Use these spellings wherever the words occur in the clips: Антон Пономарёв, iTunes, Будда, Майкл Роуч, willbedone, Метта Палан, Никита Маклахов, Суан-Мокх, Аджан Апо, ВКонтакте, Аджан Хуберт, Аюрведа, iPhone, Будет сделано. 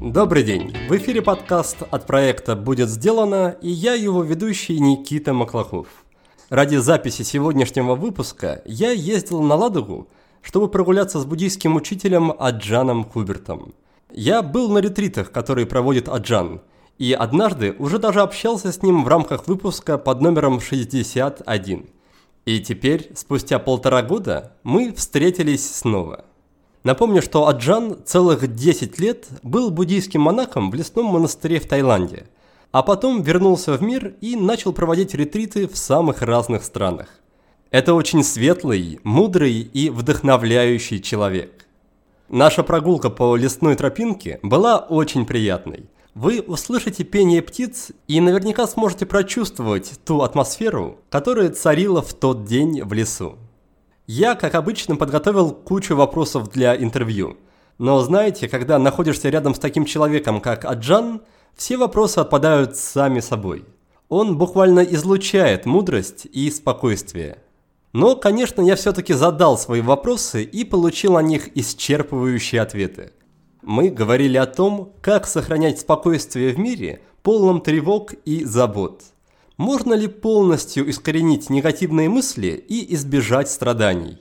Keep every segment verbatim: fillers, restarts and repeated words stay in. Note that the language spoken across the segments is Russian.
Добрый день! В эфире подкаст от проекта «Будет сделано» и я, его ведущий Никита Маклахов. Ради записи сегодняшнего выпуска я ездил на Ладогу, чтобы прогуляться с буддийским учителем Аджаном Хубертом. Я был на ретритах, которые проводит Аджан, и однажды уже даже общался с ним в рамках выпуска под номером шестьдесят один. И теперь, спустя полтора года, мы встретились снова. Напомню, что Аджан целых десять лет был буддийским монахом в лесном монастыре в Таиланде, а потом вернулся в мир и начал проводить ретриты в самых разных странах. Это очень светлый, мудрый и вдохновляющий человек. Наша прогулка по лесной тропинке была очень приятной. Вы услышите пение птиц и наверняка сможете прочувствовать ту атмосферу, которая царила в тот день в лесу. Я, как обычно, подготовил кучу вопросов для интервью. Но знаете, когда находишься рядом с таким человеком, как Аджан, все вопросы отпадают сами собой. Он буквально излучает мудрость и спокойствие. Но, конечно, я все-таки задал свои вопросы и получил на них исчерпывающие ответы. Мы говорили о том, как сохранять спокойствие в мире, полном тревог и забот. Можно ли полностью искоренить негативные мысли и избежать страданий?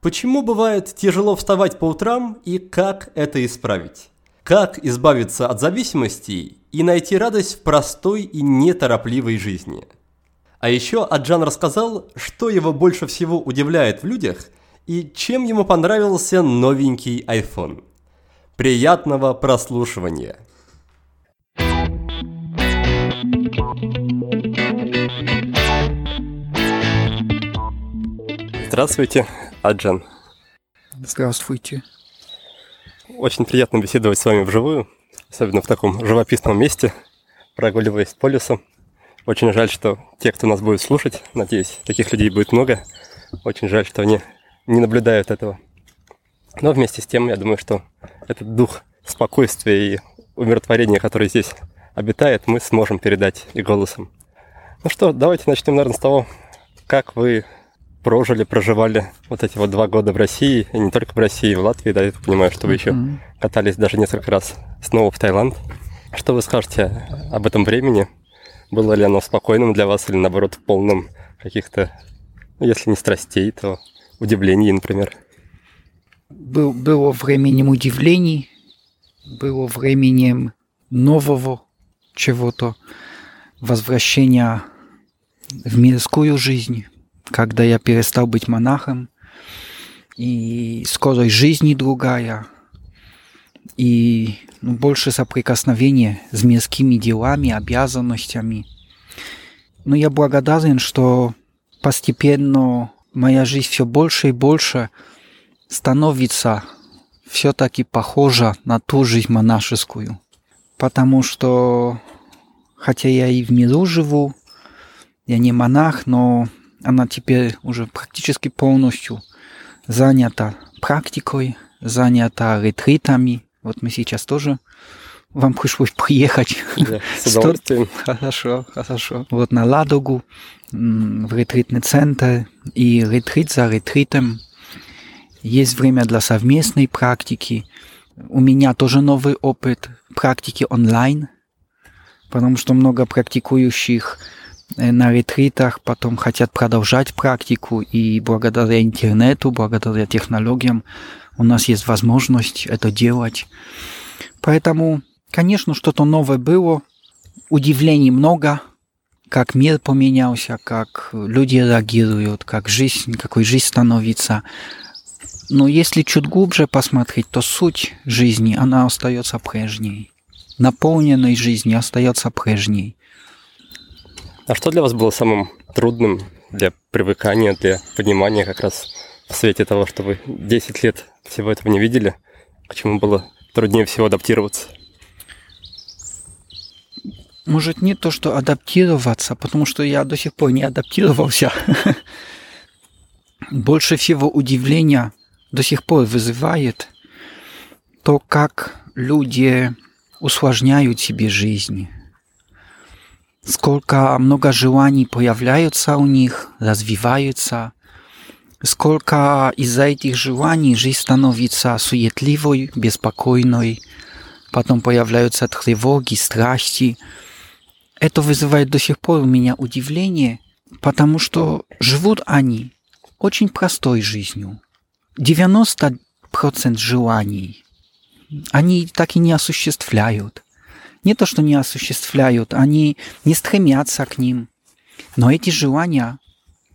Почему бывает тяжело вставать по утрам и как это исправить? Как избавиться от зависимостей и найти радость в простой и неторопливой жизни? А еще Аджан рассказал, что его больше всего удивляет в людях и чем ему понравился новенький iPhone. Приятного прослушивания! Здравствуйте, Аджан. Здравствуйте. Очень приятно беседовать с вами вживую, особенно в таком живописном месте, прогуливаясь по лесу. Очень жаль, что те, кто нас будет слушать, надеюсь, таких людей будет много, очень жаль, что они не наблюдают этого. Но вместе с тем, я думаю, что этот дух спокойствия и умиротворения, который здесь обитает, мы сможем передать и голосом. Ну что, давайте начнем, наверное, с того, как вы прожили, проживали вот эти вот два года в России, и не только в России, в Латвии, да, я понимаю, что вы еще катались даже несколько раз снова в Таиланд. Что вы скажете об этом времени? Было ли оно спокойным для вас или, наоборот, полным каких-то, если не страстей, то удивлений, например? Был, было временем удивлений, было временем нового чего-то, возвращения в мирскую жизнь, когда я перестал быть монахом, и скорость жизни другая, и ну, больше соприкосновения с мирскими делами, обязанностями. Но я благодарен, что постепенно моя жизнь все больше и больше становится все-таки похожа на ту жизнь монашескую. Потому что, хотя я и в миру живу, я не монах, но она теперь уже практически полностью занята практикой, занята ретритами. Вот мы сейчас тоже, вам пришлось приехать. Да, с удовольствием. Хорошо, хорошо. Вот на Ладогу, в ретритный центр, и ретрит за ретритом. Есть время для совместной практики. У меня тоже новый опыт практики онлайн, потому что много практикующих на ретритах потом хотят продолжать практику, и благодаря интернету, благодаря технологиям у нас есть возможность это делать. Поэтому, конечно, что-то новое было, удивлений много, как мир поменялся, как люди реагируют, как жизнь, какой жизнь становится. Но если чуть глубже посмотреть, то суть жизни, она остается прежней. Наполненной жизни остается прежней. А что для вас было самым трудным для привыкания, для понимания как раз в свете того, что вы десять лет всего этого не видели? К чему было труднее всего адаптироваться? Может, не то, что адаптироваться, потому что я до сих пор не адаптировался. Больше всего удивления до сих пор вызывает то, как люди усложняют себе жизнь. Сколько много желаний появляются у них, развиваются, сколько из-за этих желаний жизнь становится суетливой, беспокойной, потом появляются тревоги, страхи. Это вызывает до сих пор у меня удивление, потому что живут они очень простой жизнью. девяносто процентов желаний они так и не осуществляют. Не то, что не осуществляют, они не стремятся к ним. Но эти желания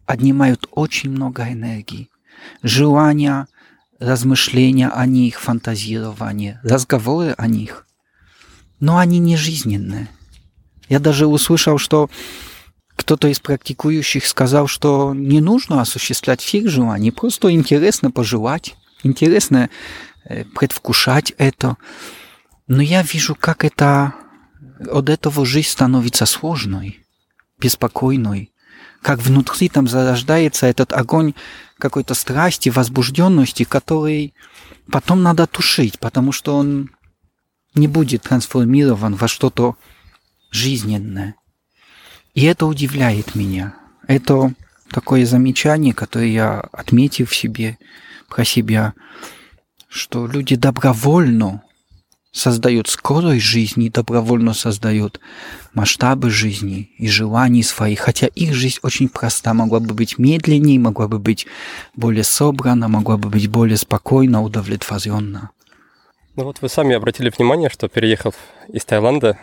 отнимают очень много энергии. Желания, размышления о них, фантазирование, разговоры о них. Но они не жизненные. Я даже услышал, что кто-то из практикующих сказал, что не нужно осуществлять всех желаний, просто интересно пожелать, интересно предвкушать это. Но я вижу, как это от этого жизнь становится сложной, беспокойной. Как внутри там зарождается этот огонь какой-то страсти, возбужденности, который потом надо тушить, потому что он не будет трансформирован во что-то жизненное. И это удивляет меня. Это такое замечание, которое я отметил в себе, про себя, что люди добровольно создают скорость жизни, добровольно создают масштабы жизни и желаний своих, хотя их жизнь очень проста, могла бы быть медленнее, могла бы быть более собрана, могла бы быть более спокойна, удовлетворённа. Ну вот вы сами обратили внимание, что, переехав из Таиланда,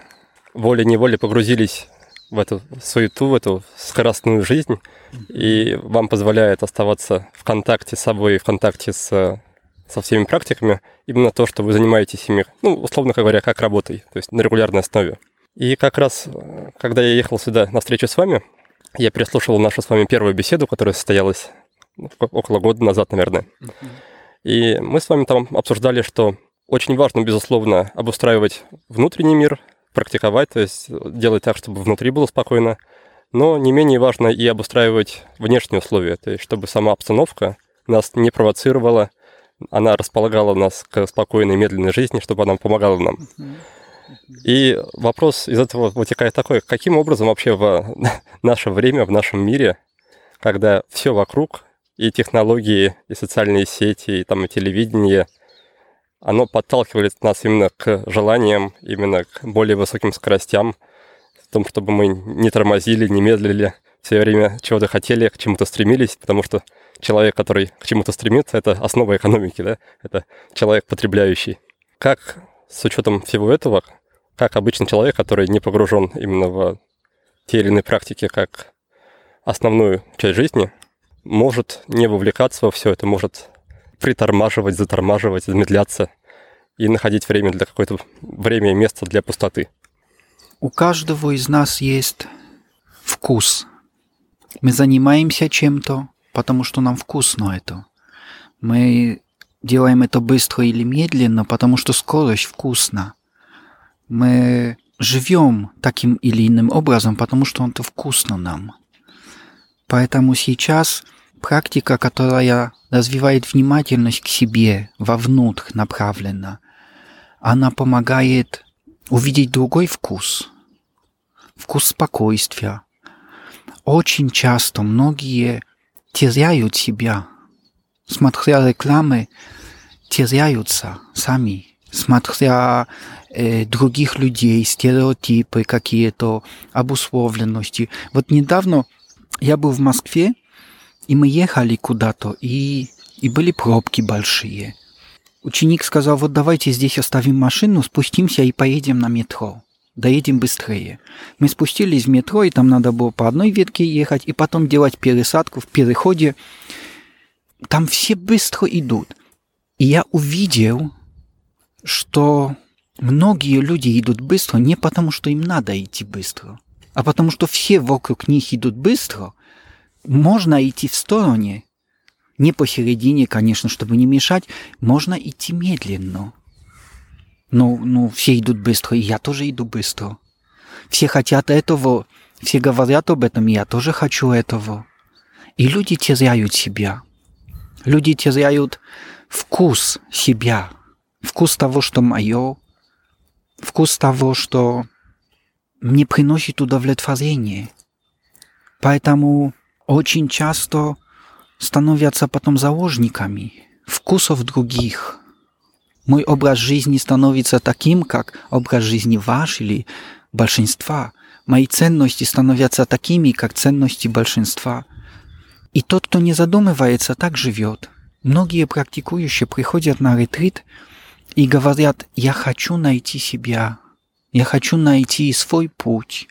волей-неволей погрузились в эту суету, в эту скоростную жизнь, и вам позволяет оставаться в контакте с собой, в контакте с... со всеми практиками, именно то, что вы занимаетесь ими, ну, условно говоря, как работой, то есть на регулярной основе. И как раз, когда я ехал сюда на встречу с вами, я переслушивал нашу с вами первую беседу, которая состоялась около года назад, наверное. Uh-huh. И мы с вами там обсуждали, что очень важно, безусловно, обустраивать внутренний мир, практиковать, то есть делать так, чтобы внутри было спокойно, но не менее важно и обустраивать внешние условия, то есть чтобы сама обстановка нас не провоцировала, она располагала нас к спокойной, медленной жизни, чтобы она помогала нам. И вопрос из этого вытекает такой: каким образом вообще в наше время, в нашем мире, когда все вокруг, и технологии, и социальные сети, и, там, и телевидение, оно подталкивает нас именно к желаниям, именно к более высоким скоростям, в том, чтобы мы не тормозили, не медлили, все время чего-то хотели, к чему-то стремились, потому что человек, который к чему-то стремится, это основа экономики, да? Это человек потребляющий. Как с учетом всего этого, как обычный человек, который не погружен именно в те или иные практики как основную часть жизни, может не вовлекаться во все это, может притормаживать, затормаживать, замедляться и находить время для какое-то время и место для пустоты? У каждого из нас есть вкус. Мы занимаемся чем-то, потому что нам вкусно это. Мы делаем это быстро или медленно, потому что скорость вкусна. Мы живем таким или иным образом, потому что это вкусно нам. Поэтому сейчас практика, которая развивает внимательность к себе, вовнутрь направлена, она помогает увидеть другой вкус, вкус спокойствия. Очень часто многие теряют себя, смотря рекламы, теряются сами, смотря э, других людей, стереотипы какие-то, обусловленности. Вот недавно я был в Москве, и мы ехали куда-то, и, и были пробки большие. Ученик сказал: вот давайте здесь оставим машину, спустимся и поедем на метро. Доедем быстрее. Мы спустились в метро, и там надо было по одной ветке ехать, и потом делать пересадку в переходе. Там все быстро идут. И я увидел, что многие люди идут быстро не потому, что им надо идти быстро, а потому что все вокруг них идут быстро. Можно идти в стороне, не посередине, конечно, чтобы не мешать, можно идти медленно. Ну, ну, все идут быстро, и я тоже иду быстро. Все хотят этого, все говорят об этом, и я тоже хочу этого. И люди теряют себя. Люди теряют вкус себя, вкус того, что мое, вкус того, что мне приносит удовлетворение. Поэтому очень часто становятся потом заложниками вкусов других. Мой образ жизни становится таким, как образ жизни ваш или большинства. Мои ценности становятся такими, как ценности большинства. И тот, кто не задумывается, так живет. Многие практикующие приходят на ретрит и говорят: «Я хочу найти себя, я хочу найти свой путь,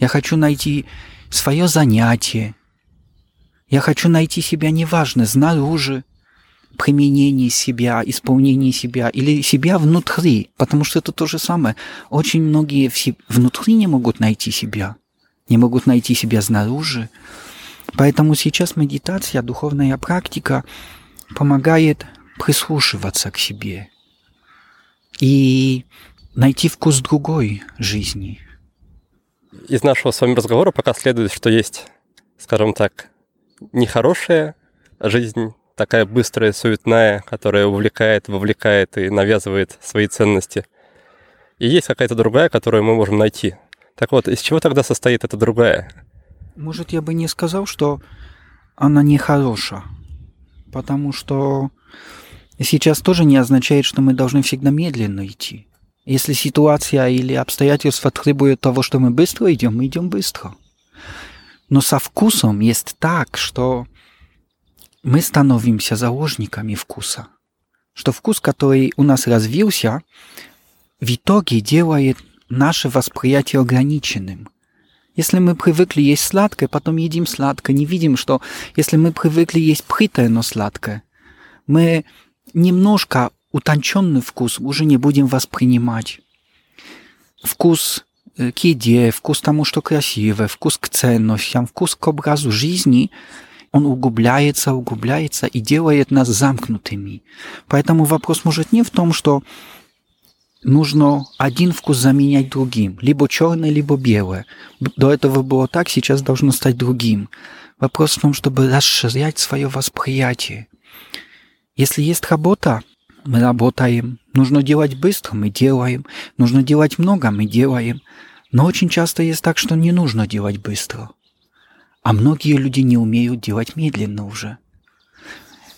я хочу найти свое занятие, я хочу найти себя, неважно, снаружи, применение себя, исполнение себя или себя внутри, потому что это то же самое. Очень многие внутри не могут найти себя, не могут найти себя снаружи. Поэтому сейчас медитация, духовная практика помогает прислушиваться к себе и найти вкус другой жизни. Из нашего с вами разговора пока следует, что есть, скажем так, нехорошая жизнь, такая быстрая, суетная, которая увлекает, вовлекает и навязывает свои ценности. И есть какая-то другая, которую мы можем найти. Так вот, из чего тогда состоит эта другая? Может, я бы не сказал, что она нехороша, потому что сейчас тоже не означает, что мы должны всегда медленно идти. Если ситуация или обстоятельства требуют того, что мы быстро идем, мы идем быстро. Но со вкусом есть так, что мы становимся заложниками вкуса. Что вкус, который у нас развился, в итоге делает наше восприятие ограниченным. Если мы привыкли есть сладкое, потом едим сладкое, не видим, что если мы привыкли есть притое, но сладкое, мы немножко утонченный вкус уже не будем воспринимать. Вкус к еде, вкус к тому, что красивое, вкус к ценностям, вкус к образу жизни, он углубляется, углубляется и делает нас замкнутыми. Поэтому вопрос может не в том, что нужно один вкус заменять другим, либо черное, либо белое. До этого было так, сейчас должно стать другим. Вопрос в том, чтобы расширять свое восприятие. Если есть работа, мы работаем. Нужно делать быстро, мы делаем. Нужно делать много, мы делаем. Но очень часто есть так, что не нужно делать быстро. А многие люди не умеют делать медленно уже.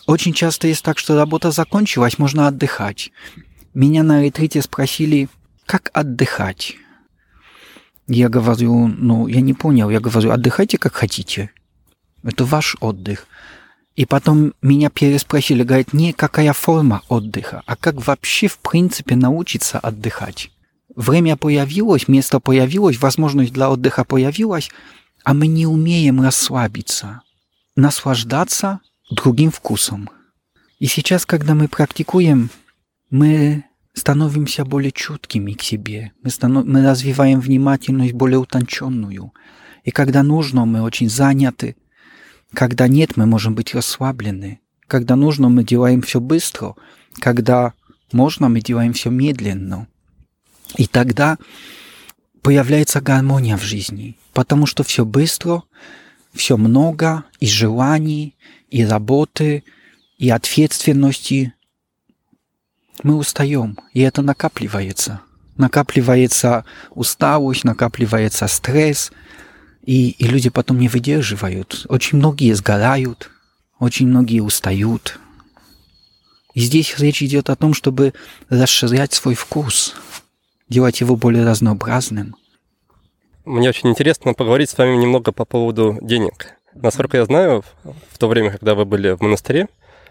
Очень часто есть так, что работа закончилась, можно отдыхать. Меня на ретрите спросили, как отдыхать. Я говорю, ну, я не понял. Я говорю, отдыхайте как хотите. Это ваш отдых. И потом меня переспросили, говорят, не какая форма отдыха, а как вообще в принципе научиться отдыхать. Время появилось, место появилось, возможность для отдыха появилась, а мы не умеем расслабиться, наслаждаться другим вкусом. И сейчас, когда мы практикуем, мы становимся более чуткими к себе, мы, станов... мы развиваем внимательность более утонченную. И когда нужно, мы очень заняты. Когда нет, мы можем быть расслаблены. Когда нужно, мы делаем все быстро. Когда можно, мы делаем все медленно. И тогда появляется гармония в жизни. Потому что все быстро, все много, и желаний, и работы, и ответственности. Мы устаем, и это накапливается. Накапливается усталость, накапливается стресс. И, и люди потом не выдерживают. Очень многие сгорают, очень многие устают. И здесь речь идет о том, чтобы расширять свой вкус, делать его более разнообразным. Мне очень интересно поговорить с вами немного по поводу денег. Насколько я знаю, в то время, когда вы были в монастыре,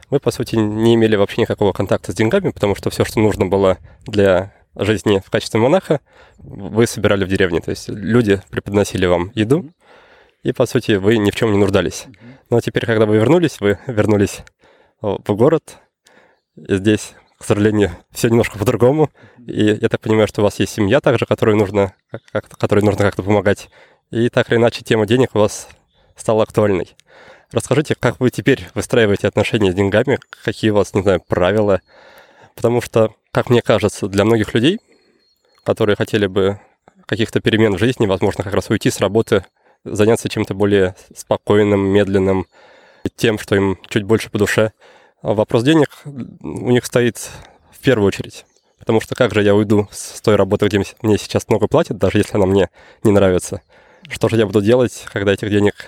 вы, по сути, не имели вообще никакого контакта с деньгами, потому что все, что нужно было для жизни в качестве монаха, вы собирали в деревне. То есть люди преподносили вам еду, и, по сути, вы ни в чем не нуждались. Но теперь, когда вы вернулись, вы вернулись в город. И здесь, к сожалению, все немножко по-другому. И я так понимаю, что у вас есть семья также, которой нужно как-то, которой нужно как-то помогать. И так или иначе тема денег у вас стала актуальной. Расскажите, как вы теперь выстраиваете отношения с деньгами, какие у вас, не знаю, правила. Потому что, как мне кажется, для многих людей, которые хотели бы каких-то перемен в жизни, возможно, как раз уйти с работы, заняться чем-то более спокойным, медленным, тем, что им чуть больше по душе, вопрос денег у них стоит в первую очередь. Потому что как же я уйду с той работы, где мне сейчас много платят, даже если она мне не нравится? Что же я буду делать, когда этих денег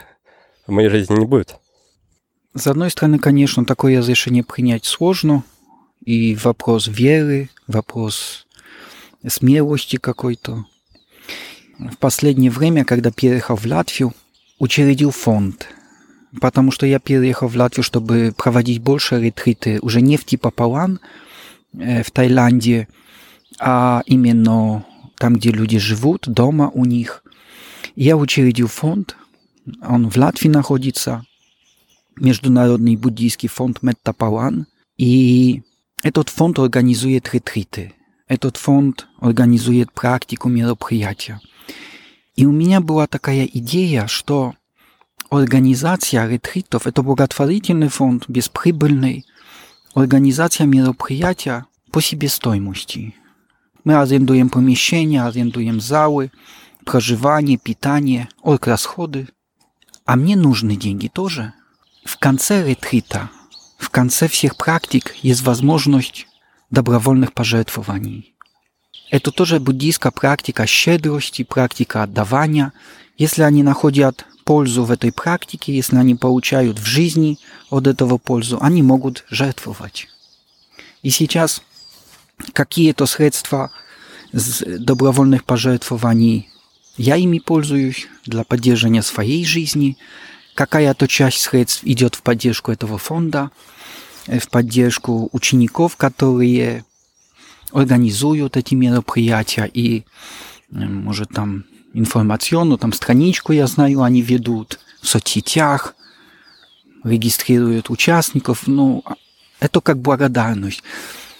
в моей жизни не будет? С одной стороны, конечно, такое разрешение принять сложно, и вопрос веры, вопрос смелости какой-то. В последнее время, когда переехал в Латвию, учредил фонд, потому что я переехал в Латвию, чтобы проводить больше ретриты, уже не в типа Палан э, в Таиланде, а именно там, где люди живут, дома у них. Я учредил фонд, он в Латвии находится, Международный буддийский фонд Метта Палан, и этот фонд организует ретриты, этот фонд организует практику, мероприятия. И у меня была такая идея, что организация ретритов – это благотворительный фонд, бесприбыльный, организация мероприятия по себестоимости. Мы арендуем помещения, арендуем залы, проживание, питание, орграсходы. А мне нужны деньги тоже. В конце ретрита, в конце всех практик есть возможность добровольных пожертвований. Это тоже буддийская практика щедрости, практика отдавания. Если они находят пользу в этой практике, если они получают в жизни от этого пользу, они могут жертвовать. И сейчас какие-то средства с добровольных пожертвований, я ими пользуюсь для поддержания своей жизни, какая-то часть средств идет в поддержку этого фонда, в поддержку учеников, которые организуют эти мероприятия, и, может, там информационную, там страничку, я знаю, они ведут в соцсетях, регистрируют участников. Ну, это как благодарность.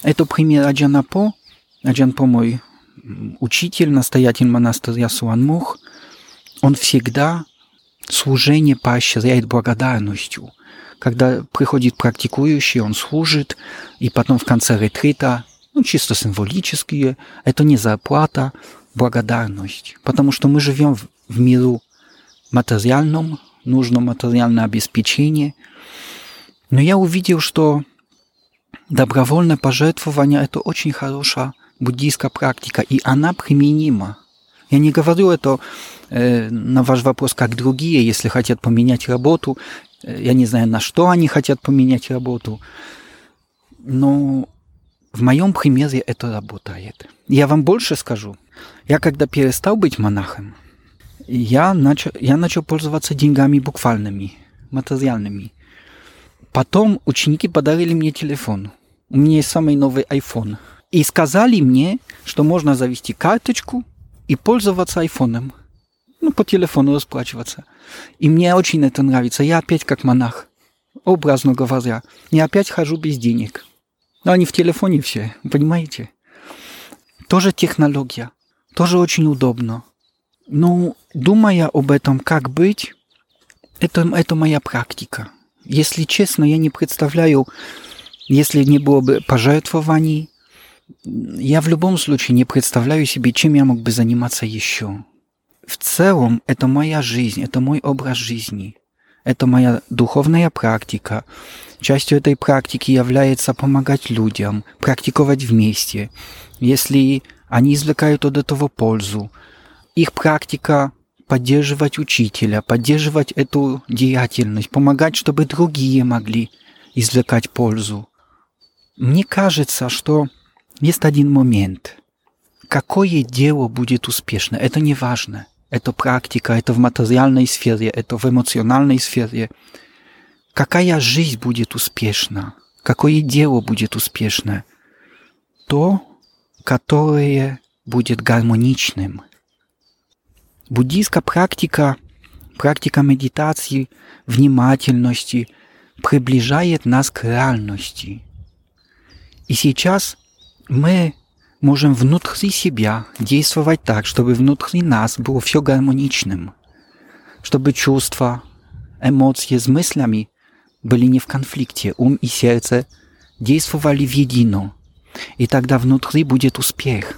Это пример Аджана Апо. Аджан Апо мой учитель, настоятель монастыря Суан-Мокх. Он всегда служение поощряет благодарностью. Когда приходит практикующий, он служит, и потом в конце ретрита, ну, чисто символические, это не зарплата, благодарность. Потому что мы живем в, в миру материальном, нужно материальное обеспечение. Но я увидел, что добровольное пожертвование – это очень хорошая буддийская практика, и она применима. Я не говорю это э, на ваш вопрос, как другие, если хотят поменять работу. Э, я не знаю, на что они хотят поменять работу. Но в моем примере это работает. Я вам больше скажу. Я когда перестал быть монахом, я начал, я начал пользоваться деньгами буквальными, материальными. Потом ученики подарили мне телефон. У меня есть самый новый iPhone. И сказали мне, что можно завести карточку и пользоваться айфоном. Ну, по телефону расплачиваться. И мне очень это нравится. Я опять как монах, образно говоря. Я опять хожу без денег. Но они в телефоне все, понимаете? Тоже технология, тоже очень удобно. Но думая об этом, как быть, это, это моя практика. Если честно, я не представляю, если не было бы пожертвований, я в любом случае не представляю себе, чем я мог бы заниматься еще. В целом, это моя жизнь, это мой образ жизни. Это моя духовная практика. Частью этой практики является помогать людям, практиковать вместе, если они извлекают от этого пользу. Их практика – поддерживать учителя, поддерживать эту деятельность, помогать, чтобы другие могли извлекать пользу. Мне кажется, что есть один момент. Какое дело будет успешно? Это не важно. Это практика, это в материальной сфере, это в эмоциональной сфере. Какая жизнь будет успешна? Какое дело будет успешно? То, которое будет гармоничным. Буддийская практика, практика медитации, внимательности приближает нас к реальности. И сейчас мы можем внутри себя действовать так, чтобы внутри нас было все гармоничным, чтобы чувства, эмоции с мыслями были не в конфликте, ум и сердце действовали в едино, и тогда внутри будет успех.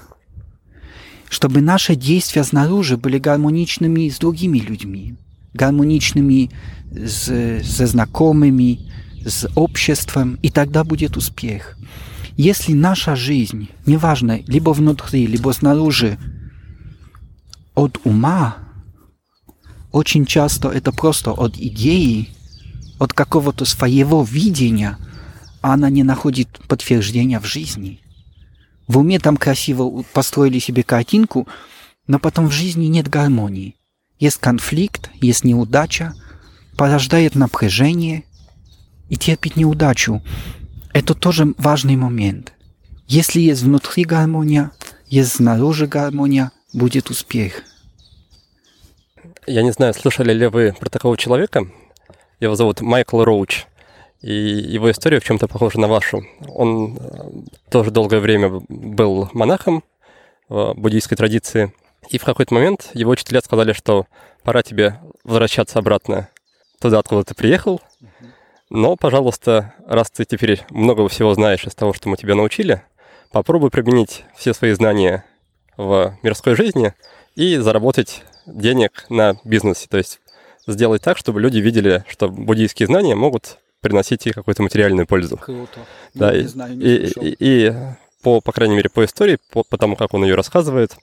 Чтобы наши действия снаружи были гармоничными с другими людьми, гармоничными с, со знакомыми, с обществом, и тогда будет успех. Если наша жизнь, неважно, либо внутри, либо снаружи, от ума, очень часто это просто от идеи, от какого-то своего видения она не находит подтверждения в жизни. В уме там красиво построили себе картинку, но потом в жизни нет гармонии. Есть конфликт, есть неудача, порождает напряжение. И терпеть неудачу – это тоже важный момент. Если есть внутри гармония, есть снаружи гармония, будет успех. Я не знаю, слышали ли вы про такого человека. Его зовут Майкл Роуч. И его история в чем-то похожа на вашу. Он тоже долгое время был монахом в буддийской традиции. И в какой-то момент его учителя сказали, что пора тебе возвращаться обратно туда, откуда ты приехал. Но, пожалуйста, раз ты теперь много всего знаешь из того, что мы тебя научили, попробуй применить все свои знания в мирской жизни и заработать денег на бизнесе. То есть сделать так, чтобы люди видели, что буддийские знания могут приносить ей какую-то материальную пользу. Круто. Да, и, знаю, и, и, и по, по крайней мере, по истории, по, по тому, как он ее рассказывает,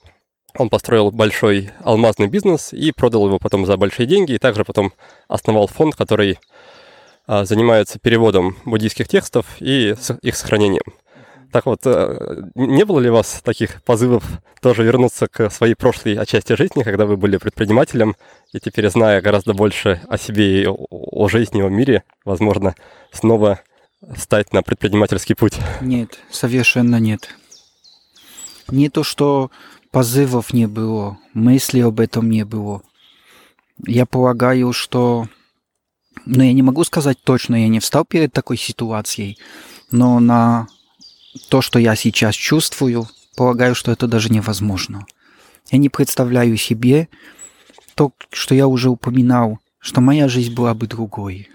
он построил большой алмазный бизнес и продал его потом за большие деньги, и также потом основал фонд, который а, занимается переводом буддийских текстов и с, их сохранением. Так вот, не было ли у вас таких позывов тоже вернуться к своей прошлой отчасти жизни, когда вы были предпринимателем, и теперь, зная гораздо больше о себе и о жизни, о мире, возможно, снова встать на предпринимательский путь? Нет, совершенно нет. Не то, что позывов не было, мыслей об этом не было. Я полагаю, что... Ну, я не могу сказать точно, я не встал перед такой ситуацией, но на... то, что я сейчас чувствую, полагаю, что это даже невозможно. Я не представляю себе то, что я уже упоминал, что моя жизнь была бы другой.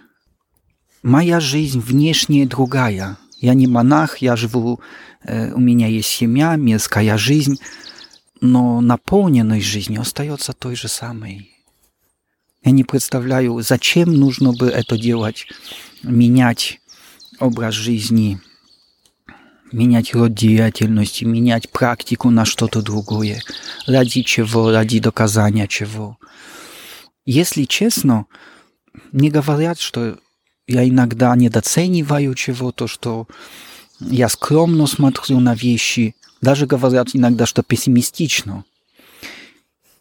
Моя жизнь внешне другая. Я не монах, я живу, э, у меня есть семья, мирская жизнь, но наполненность жизни остается той же самой. Я не представляю, зачем нужно бы это делать, менять образ жизни, менять род деятельности, менять практику на что-то другое. Ради чего, ради доказания чего. Если честно, мне говорят, что я иногда недооцениваю чего-то, что я скромно смотрю на вещи. Даже говорят иногда, что пессимистично.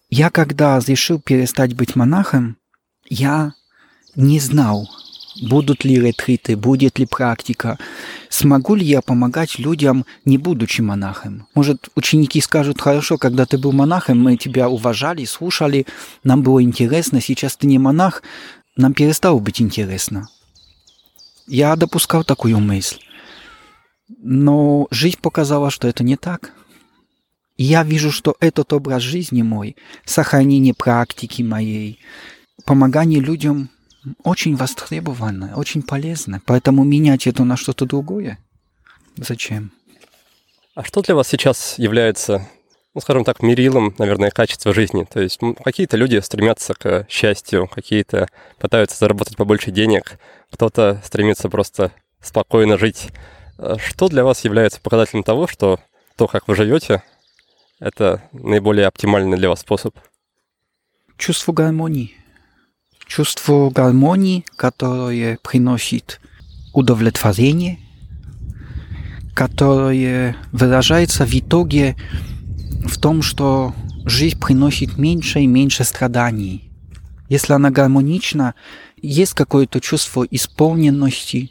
Я когда решил перестать быть монахом, я не знал, будут ли ретриты, будет ли практика, смогу ли я помогать людям, не будучи монахом. Может, ученики скажут: хорошо, когда ты был монахом, мы тебя уважали, слушали, нам было интересно, сейчас ты не монах, нам перестало быть интересно. Я допускал такую мысль, но жизнь показала, что это не так. И я вижу, что этот образ жизни мой, сохранение практики моей, помогание людям очень востребовано, очень полезно. Поэтому менять это на что-то другое зачем? А что для вас сейчас является, ну, скажем так, мерилом, наверное, качества жизни? То есть какие-то люди стремятся к счастью, какие-то пытаются заработать побольше денег, кто-то стремится просто спокойно жить. Что для вас является показателем того, что то, как вы живете, это наиболее оптимальный для вас способ? Чувство гармонии. Чувство гармонии, которое приносит удовлетворение, которое выражается в итоге в том, что жизнь приносит меньше и меньше страданий. Если она гармонична, есть какое-то чувство исполненности,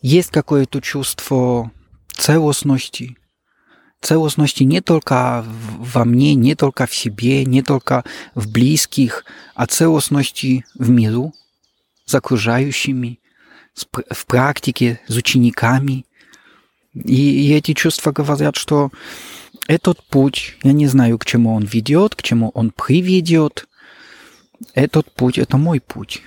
есть какое-то чувство целостности. Целостности не только во мне, не только в себе, не только в близких, а целостности в миру, с окружающими, в практике, с учениками. И эти чувства говорят, что этот путь, я не знаю, к чему он ведет, к чему он приведет, этот путь – это мой путь.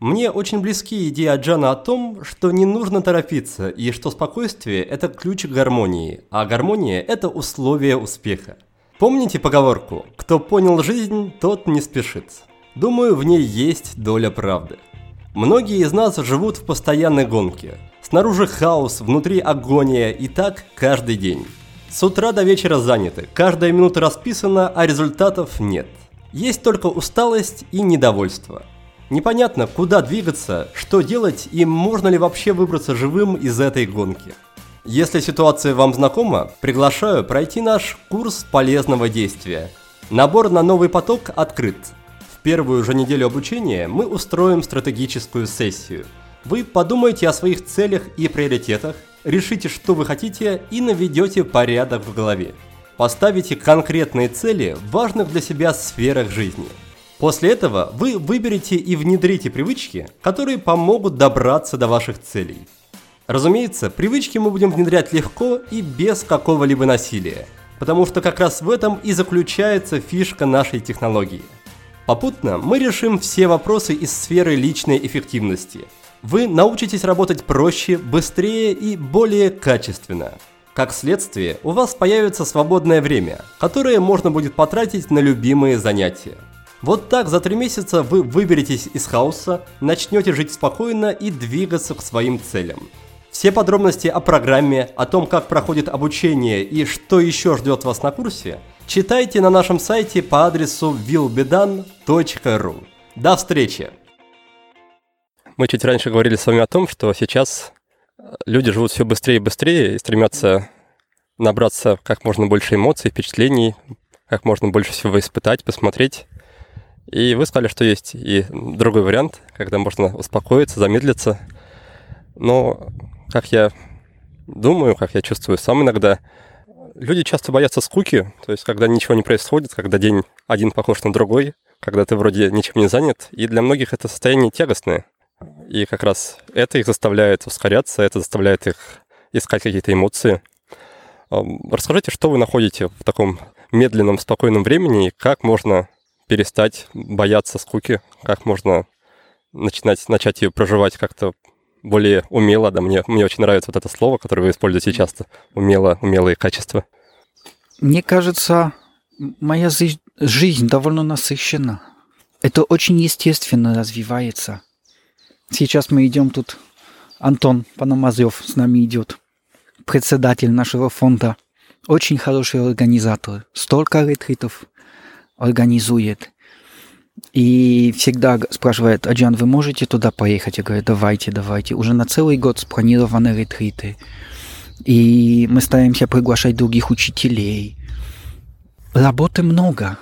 Мне очень близки идеи Аджана о том, что не нужно торопиться, и что спокойствие – это ключ к гармонии, а гармония – это условие успеха. Помните поговорку «Кто понял жизнь, тот не спешит»? Думаю, в ней есть доля правды. Многие из нас живут в постоянной гонке. Снаружи хаос, внутри агония, и так каждый день. С утра до вечера заняты, каждая минута расписана, а результатов нет. Есть только усталость и недовольство. Непонятно, куда двигаться, что делать и можно ли вообще выбраться живым из этой гонки. Если ситуация вам знакома, приглашаю пройти наш курс полезного действия. Набор на новый поток открыт. В первую же неделю обучения мы устроим стратегическую сессию. Вы подумаете о своих целях и приоритетах, решите, что вы хотите, и наведете порядок в голове. Поставите конкретные цели в важных для себя сферах жизни. После этого вы выберете и внедрите привычки, которые помогут добраться до ваших целей. Разумеется, привычки мы будем внедрять легко и без какого-либо насилия, потому что как раз в этом и заключается фишка нашей технологии. Попутно мы решим все вопросы из сферы личной эффективности. Вы научитесь работать проще, быстрее и более качественно. Как следствие, у вас появится свободное время, которое можно будет потратить на любимые занятия. Вот так за три месяца вы выберетесь из хаоса, начнете жить спокойно и двигаться к своим целям. Все подробности о программе, о том, как проходит обучение и что еще ждет вас на курсе, читайте на нашем сайте по адресу вилл би дан точка ру. До встречи! Мы чуть раньше говорили с вами о том, что сейчас люди живут все быстрее и быстрее и стремятся набраться как можно больше эмоций, впечатлений, как можно больше всего испытать, посмотреть. И вы сказали, что есть и другой вариант, когда можно успокоиться, замедлиться. Но, как я думаю, как я чувствую сам иногда, люди часто боятся скуки, то есть когда ничего не происходит, когда день один похож на другой, когда ты вроде ничем не занят, и для многих это состояние тягостное. И как раз это их заставляет ускоряться, это заставляет их искать какие-то эмоции. Расскажите, что вы находите в таком медленном, спокойном времени, и как можно перестать бояться скуки, как можно начинать, начать ее проживать как-то более умело. Да, мне, мне очень нравится вот это слово, которое вы используете часто, умело, умелые качества. Мне кажется, моя зи- жизнь довольно насыщена. Это очень естественно развивается. Сейчас мы идем тут, Антон Пономарёв с нами идет, председатель нашего фонда, очень хороший организатор, столько ретритов организует. И всегда спрашивает: Аджан, вы можете туда поехать? Я говорю, давайте, давайте. Уже на целый год спланированы ретриты. И мы стараемся приглашать других учителей. Работы много.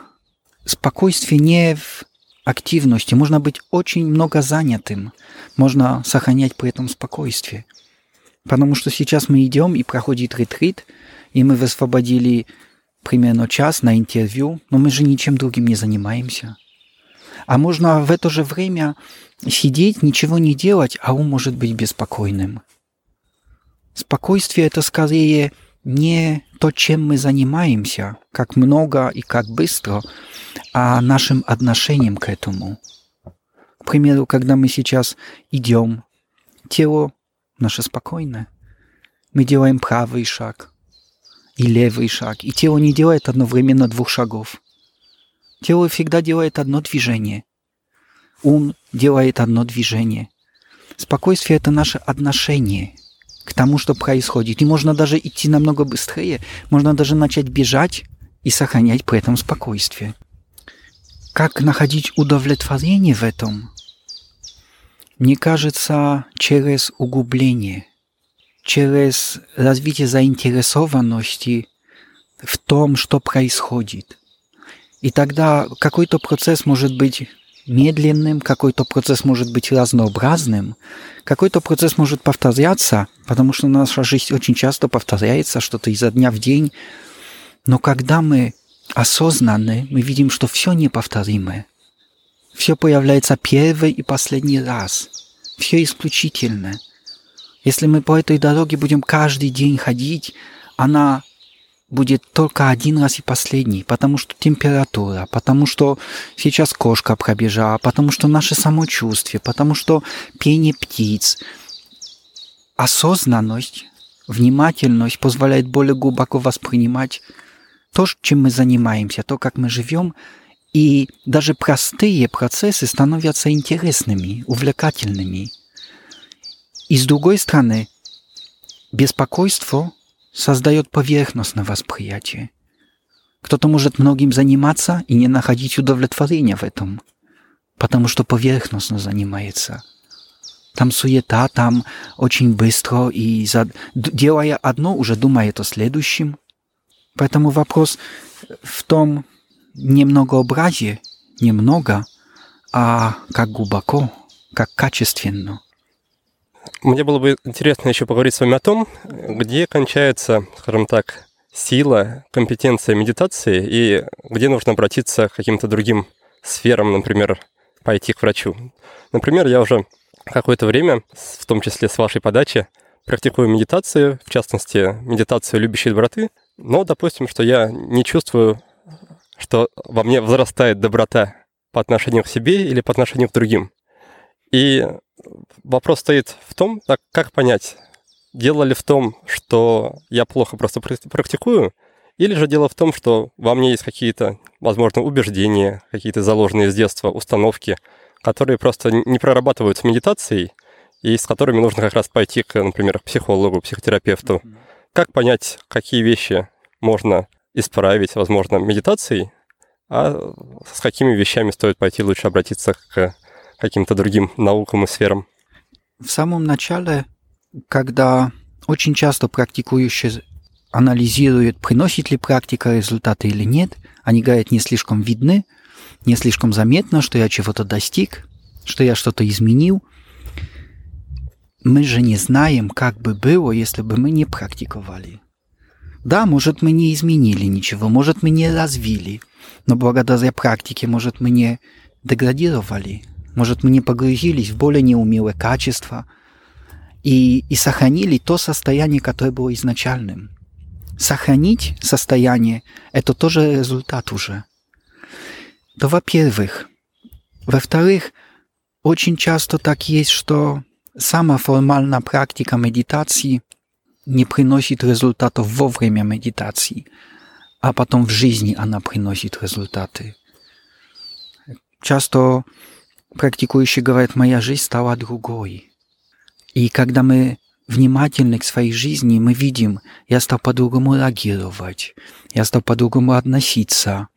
Спокойствие не в активности. Можно быть очень много занятым. Можно сохранять при этом спокойствие. Потому что сейчас мы идем и проходит ретрит, и мы высвободили примерно час на интервью, но мы же ничем другим не занимаемся. А можно в это же время сидеть, ничего не делать, а ум может быть беспокойным. Спокойствие – это скорее не то, чем мы занимаемся, как много и как быстро, а нашим отношением к этому. К примеру, когда мы сейчас идем, тело наше спокойное, мы делаем правый шаг и левый шаг, и тело не делает одновременно двух шагов. Тело всегда делает одно движение, ум делает одно движение. Спокойствие – это наше отношение к тому, что происходит. И можно даже идти намного быстрее, можно даже начать бежать и сохранять при этом спокойствие. Как находить удовлетворение в этом? Мне кажется, через углубление, через развитие заинтересованности в том, что происходит. И тогда какой-то процесс может быть медленным, какой-то процесс может быть разнообразным, какой-то процесс может повторяться, потому что наша жизнь очень часто повторяется, что-то изо дня в день. Но когда мы осознаны, мы видим, что все неповторимое. Все появляется первый и последний раз. Все исключительно. Если мы по этой дороге будем каждый день ходить, она будет только один раз и последний, потому что температура, потому что сейчас кошка пробежала, потому что наше самочувствие, потому что пение птиц. Осознанность, внимательность позволяет более глубоко воспринимать то, чем мы занимаемся, то, как мы живем, и даже простые процессы становятся интересными, увлекательными. И с другой стороны, беспокойство создает поверхностное восприятие. Кто-то может многим заниматься и не находить удовлетворения в этом. потому что поверхностно занимается. Там суета, там очень быстро, и за... делая одно, уже думает о следующем. Поэтому вопрос в том не многообразие, немного, а как глубоко, как качественно. Мне было бы интересно еще поговорить с вами о том, где кончается, скажем так, сила, компетенция медитации, и где нужно обратиться к каким-то другим сферам, например, пойти к врачу. Например, я уже какое-то время, в том числе с вашей подачи, практикую медитацию, в частности, медитацию любящей доброты, но, допустим, что я не чувствую, что во мне возрастает доброта по отношению к себе или по отношению к другим. И вопрос стоит в том, как понять, дело ли в том, что я плохо просто практикую, или же дело в том, что во мне есть какие-то, возможно, убеждения, какие-то заложенные с детства установки, которые просто не прорабатываются медитацией, и с которыми нужно как раз пойти, к, например, к психологу, психотерапевту. Mm-hmm. Как понять, какие вещи можно исправить, возможно, медитацией, а с какими вещами стоит пойти лучше обратиться к каким-то другим наукам и сферам? В самом начале, когда очень часто практикующие анализируют, приносит ли практика результаты или нет, они говорят, не слишком видны, не слишком заметно, что я чего-то достиг, что я что-то изменил. Мы же не знаем, как бы было, если бы мы не практиковали. Да, может, мы не изменили ничего, может, мы не развили, но благодаря практике, может, мы не деградировали, может, мы не погрузились в более неумелые качества, И, и сохранили то состояние, которое было изначальным. Сохранить состояние – это тоже результат уже. То, во-первых. Во-вторых, очень часто так есть, что сама формальная практика медитации не приносит результатов во время медитации, а потом в жизни она приносит результаты. Часто практикующие говорят, «Моя жизнь стала другой». И когда мы внимательны к своей жизни, мы видим, я стал по-другому реагировать, я стал по-другому относиться,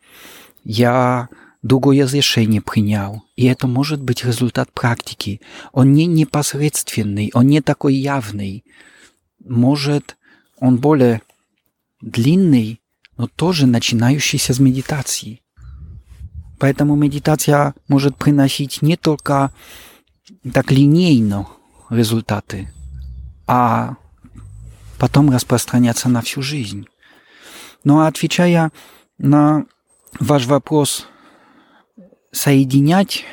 я другое решение принял. И это может быть результат практики. Он не непосредственный, он не такой явный. Может, он более длинный, но тоже начинающийся с медитации. Поэтому медитация может приносить не только так линейно, результаты, а потом распространяться на всю жизнь. Но отвечая на ваш вопрос, соединять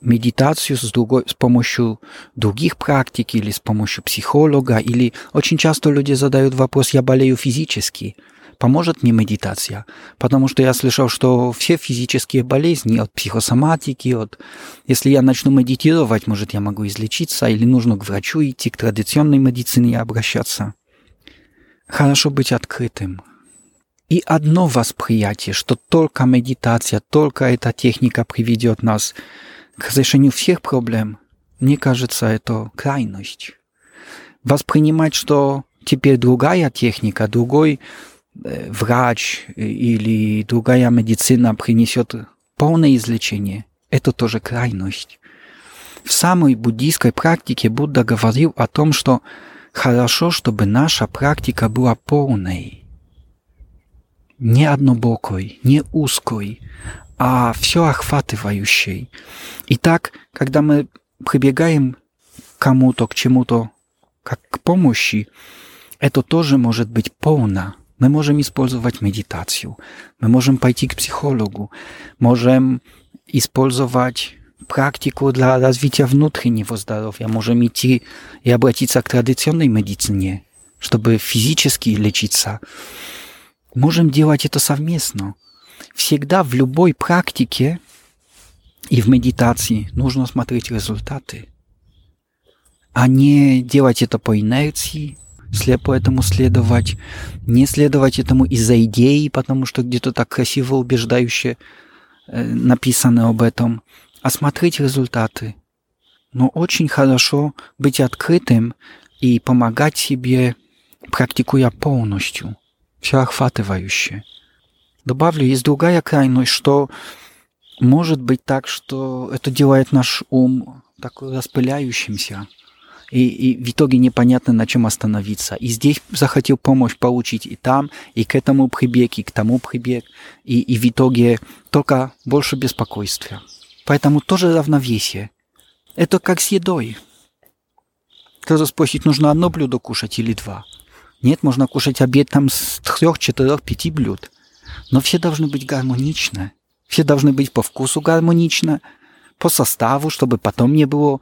медитацию с, другой, с помощью других практик или с помощью психолога, или очень часто люди задают вопрос, я болею физически, поможет мне медитация? Потому что я слышал, что все физические болезни, от психосоматики, от... если я начну медитировать, может, я могу излечиться, или нужно к врачу идти, к традиционной медицине обращаться. Хорошо быть открытым. И одно восприятие, что только медитация, только эта техника приведет нас к разрешению всех проблем, мне кажется, это крайность. Воспринимать, что теперь другая техника, другой врач или другая медицина принесет полное излечение, это тоже крайность. В самой буддийской практике Будда говорил о том, что хорошо, чтобы наша практика была полной, не однобокой, не узкой, а все охватывающей. Итак, когда мы прибегаем к кому-то, к чему-то, как к помощи, это тоже может быть полно. Мы можем использовать медитацию, мы можем пойти к психологу, можем использовать практику для развития внутреннего здоровья, можем идти и обратиться к традиционной медицине, чтобы физически лечиться. Можем делать это совместно. Всегда в любой практике и в медитации нужно смотреть результаты, а не делать это по инерции, слепо этому следовать, не следовать этому из-за идеи, потому что где-то так красиво, убеждающе написано об этом, а смотреть результаты. Но очень хорошо быть открытым и помогать себе, практикуя полностью, все охватывающе. Добавлю, есть другая крайность, что Может быть так, что это делает наш ум такой распыляющимся, и, и в итоге непонятно, на чем остановиться. И здесь захотел помощь получить, и там, и к этому прибег, и к тому прибег, и, и в итоге только больше беспокойства. Поэтому тоже равновесие. Это как с едой. Кто-то спросит, нужно одно блюдо кушать или два. Нет, можно кушать обед там с трех, четырех, пяти блюд. Но все должны быть гармоничны. Все должны быть по вкусу гармонично, по составу, чтобы потом не было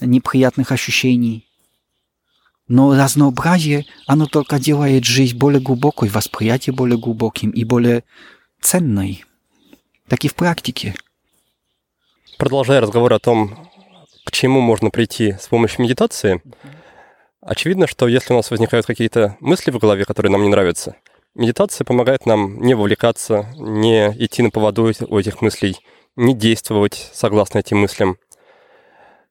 неприятных ощущений. Но разнообразие, оно только делает жизнь более глубокой, восприятие более глубоким и более ценной. Так и в практике. Продолжая разговор о том, к чему можно прийти с помощью медитации, очевидно, что если у нас возникают какие-то мысли в голове, которые нам не нравятся, медитация помогает нам не вовлекаться, не идти на поводу у этих мыслей, не действовать согласно этим мыслям.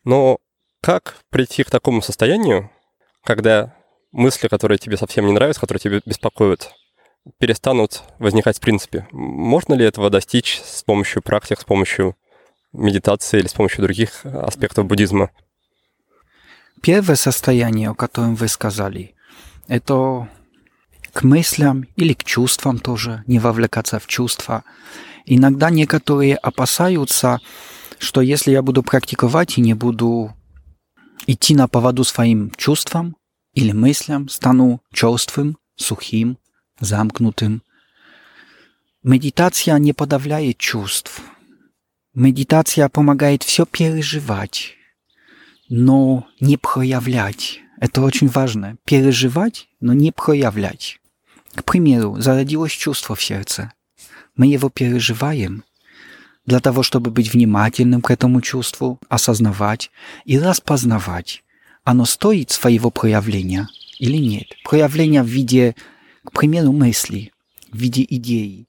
Но как прийти к такому состоянию, когда мысли, которые тебе совсем не нравятся, которые тебя беспокоят, перестанут возникать в принципе? Можно ли этого достичь с помощью практик, с помощью медитации или с помощью других аспектов буддизма? Первое состояние, о котором вы сказали, это к мыслям или к чувствам тоже, не вовлекаться в чувства. Иногда некоторые опасаются, что если я буду практиковать и не буду идти на поводу своим чувствам или мыслям, стану черствым, сухим, замкнутым. Медитация не подавляет чувств. Медитация помогает все переживать, но не проявлять. Это очень важно. Переживать, но не проявлять. К примеру, зародилось чувство в сердце. Мы его переживаем для того, чтобы быть внимательным к этому чувству, осознавать и распознавать, оно стоит своего проявления или нет. Проявление в виде, к примеру, мысли, в виде идей,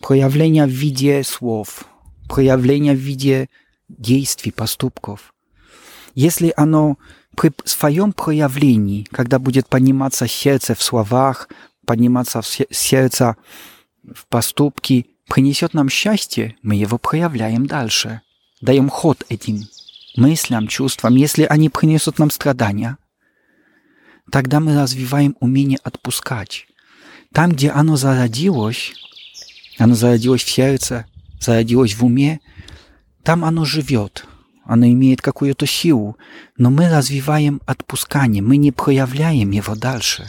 проявление в виде слов, проявление в виде действий, поступков. Если оно при своем проявлении, когда будет подниматься сердце в словах, подниматься в сердце в поступке, принесет нам счастье, мы его проявляем дальше. Даем ход этим мыслям, чувствам. Если они принесут нам страдания, тогда мы развиваем умение отпускать. Там, где оно зародилось, оно зародилось в сердце, зародилось в уме, там оно живет. Оно имеет какую-то силу, но мы развиваем отпускание, мы не проявляем его дальше.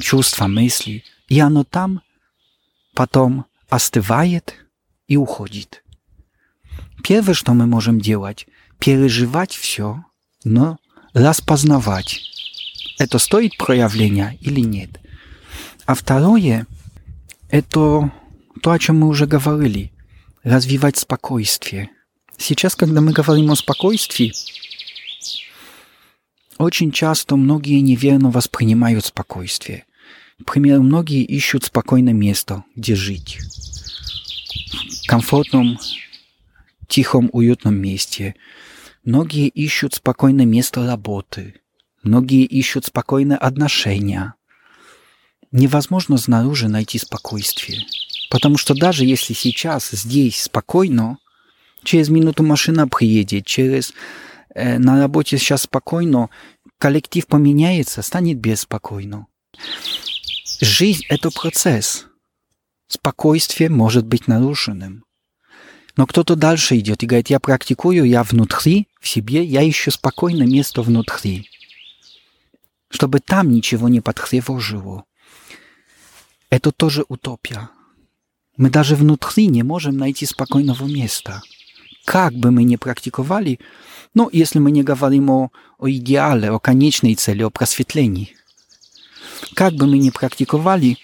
Чувства, мысли, и оно там потом остывает и уходит. Первое, что мы можем делать, переживать все, но распознавать, это стоит проявления или нет. А второе, это то, о чем мы уже говорили, развивать спокойствие. Сейчас, когда мы говорим о спокойствии, очень часто многие неверно воспринимают спокойствие. К примеру, многие ищут спокойное место, где жить. В комфортном, тихом, уютном месте. Многие ищут спокойное место работы. Многие ищут спокойные отношения. Невозможно снаружи найти спокойствие. Потому что даже если сейчас здесь спокойно, через минуту машина приедет, через э, на работе сейчас спокойно, коллектив поменяется, станет беспокойно. Жизнь – это процесс. Спокойствие может быть нарушенным. Но кто-то дальше идет и говорит, я практикую, я внутри, в себе, я ищу спокойное место внутри, чтобы там ничего не потревожило. Это тоже утопия. Мы даже внутри не можем найти спокойного места. Как бы мы ни практиковали, ну, если мы не говорим о, о идеале, о конечной цели, о просветлении, как бы мы ни практиковали,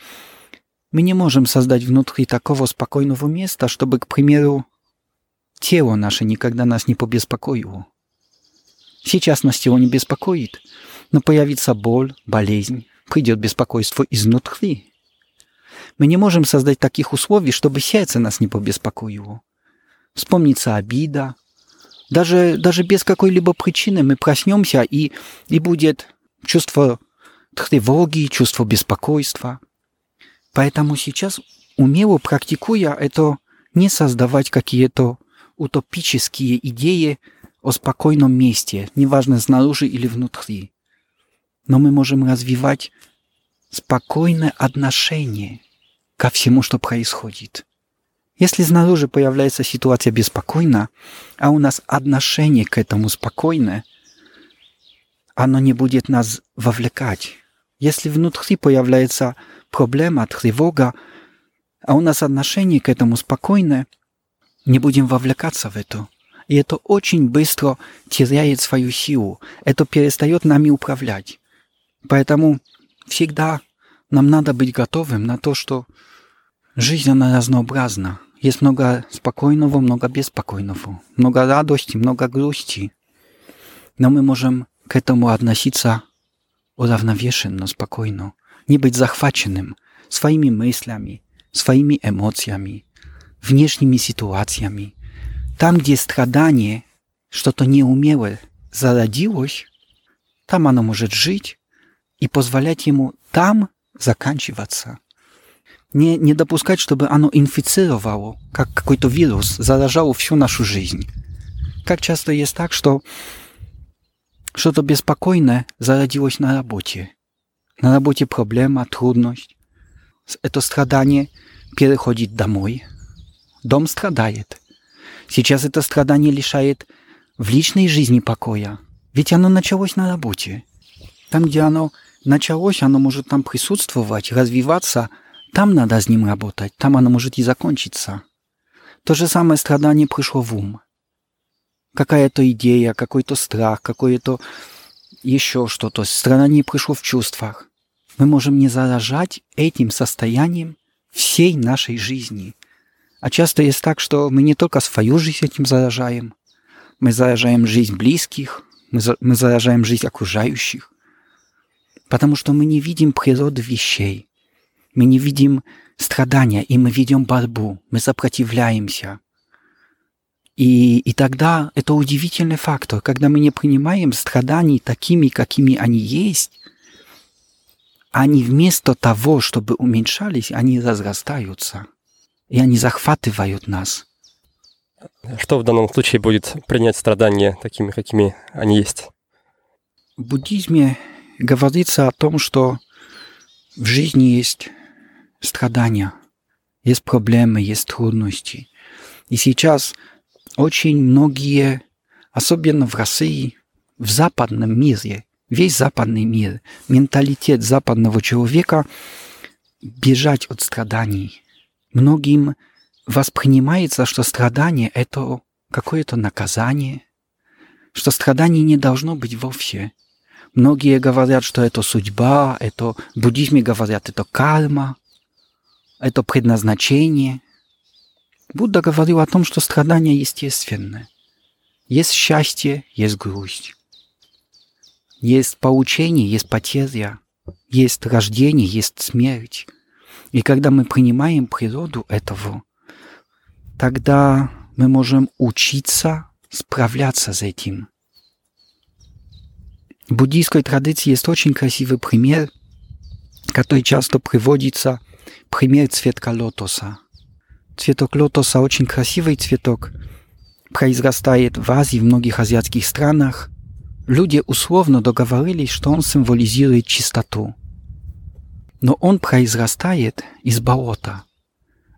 мы не можем создать внутри такого спокойного места, чтобы, к примеру, тело наше никогда нас не побеспокоило. Сейчас нас тело не беспокоит, но появится боль, болезнь, придет беспокойство изнутри. Мы не можем создать таких условий, чтобы сердце нас не побеспокоило. Вспомнится обида. Даже, даже без какой-либо причины мы проснемся, и, и будет чувство тревоги, чувство беспокойства. Поэтому сейчас, умело практикуя это, не создавать какие-то утопические идеи о спокойном месте, неважно, снаружи или внутри. Но мы можем развивать спокойное отношение ко всему, что происходит. Если снаружи появляется ситуация беспокойна, а у нас отношение к этому спокойное, оно не будет нас вовлекать. Если внутри появляется проблема, тревога, а у нас отношение к этому спокойное, не будем вовлекаться в это. И это очень быстро теряет свою силу. Это перестает нами управлять. Поэтому всегда нам надо быть готовым на то, что жизнь, она разнообразна. Есть много спокойного, много беспокойного. Много радости, много грусти. Но мы можем к этому относиться уравновешенно, спокойно. Не быть захваченным своими мыслями, своими эмоциями, внешними ситуациями. Там, где страдание, что-то неумелое зародилось, там оно может жить и позволять ему там заканчиваться. Не, не допускать, чтобы оно инфицировало, как какой-то вирус, заражало всю нашу жизнь. Как часто есть так, что что-то беспокойное зародилось на работе. На работе проблема, трудность. Это страдание переходит домой. Дом страдает. Сейчас это страдание лишает в личной жизни покоя. Ведь оно началось на работе. Там, где оно началось, оно может там присутствовать, развиваться. Там надо с ним работать. Там оно может и закончиться. То же самое страдание пришло в ум. Какая-то идея, какой-то страх, какое-то еще что-то. Страдание пришло в чувствах. Мы можем не заражать этим состоянием всей нашей жизни. А часто есть так, что мы не только свою жизнь этим заражаем, мы заражаем жизнь близких, мы, за, мы заражаем жизнь окружающих, потому что мы не видим природы вещей, мы не видим страдания, и мы ведем борьбу, мы сопротивляемся. И, и тогда это удивительный фактор, когда мы не принимаем страданий такими, какими они есть, они вместо того, чтобы уменьшались, они разрастаются. И они захватывают нас. Что в данном случае будет принять страдания такими, какими они есть? В буддизме говорится о том, что в жизни есть страдания, есть проблемы, есть трудности. И сейчас очень многие, особенно в России, в западном мире, весь западный мир, менталитет западного человека бежать от страданий. Многим воспринимается, что страдание — это какое-то наказание, что страданий не должно быть вовсе. Многие говорят, что это судьба, это, в буддизме говорят, это карма, это предназначение. Будда говорил о том, что страдания естественны. Есть счастье, есть грусть. Есть поучение, есть потеря, есть рождение, есть смерть. И когда мы принимаем природу этого, тогда мы можем учиться справляться с этим. В буддийской традиции есть очень красивый пример, который часто приводится, пример цветка лотоса. Цветок лотоса — очень красивый цветок, произрастает в Азии, в многих азиатских странах. Люди условно договорились, что он символизирует чистоту. Но он произрастает из болота,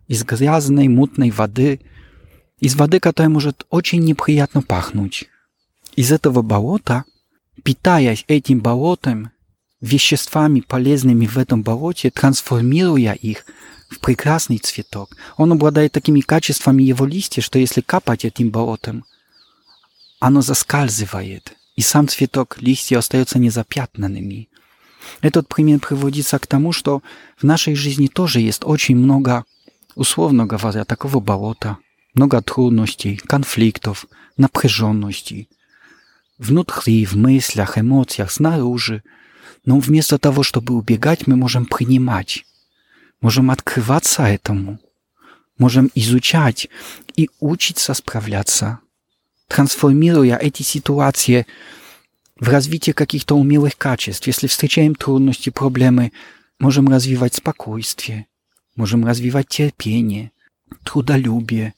из грязной, мутной воды, из воды, которая может очень неприятно пахнуть. Из этого болота, питаясь этим болотом, веществами, полезными в этом болоте, трансформируя их в прекрасный цветок, он обладает такими качествами его листья, что если капать этим болотом, оно заскальзывает, и сам цветок, листья остаются незапятнанными. Этот пример приводится к тому, что в нашей жизни тоже есть очень много, условно говоря, такого болота, много трудностей, конфликтов, напряженностей. Внутри, в мыслях, эмоциях, снаружи. Но вместо того, чтобы убегать, мы можем принимать, можем открываться этому, можем изучать и учиться справляться, трансформируя эти ситуации в развитии каких-то умелых качеств. Если встречаем трудности, проблемы, можем развивать спокойствие, можем развивать терпение, трудолюбие.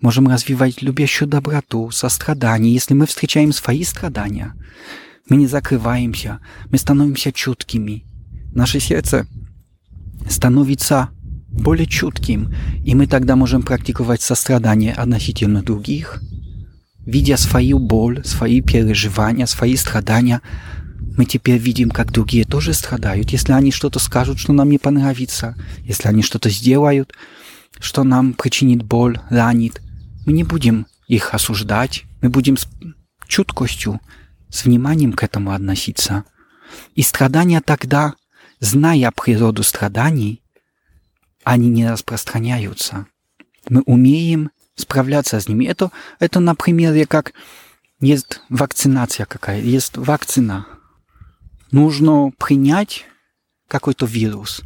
Можем развивать любящую доброту, сострадание, если мы встречаем свои страдания. Мы не закрываемся, мы становимся чуткими. Наше сердце становится более чутким, и мы тогда можем практиковать сострадание относительно других. Видя свою боль, свои переживания, свои страдания, мы теперь видим, как другие тоже страдают. Если они что-то скажут, что нам не понравится, если они что-то сделают, что нам причинит боль, ранит, мы не будем их осуждать, мы будем с чуткостью, с вниманием к этому относиться. И страдания тогда, зная природу страданий, они не распространяются. Мы умеем справляться с ними. Это, это на примере, как есть вакцинация какая-то, есть вакцина. Нужно принять какой-то вирус,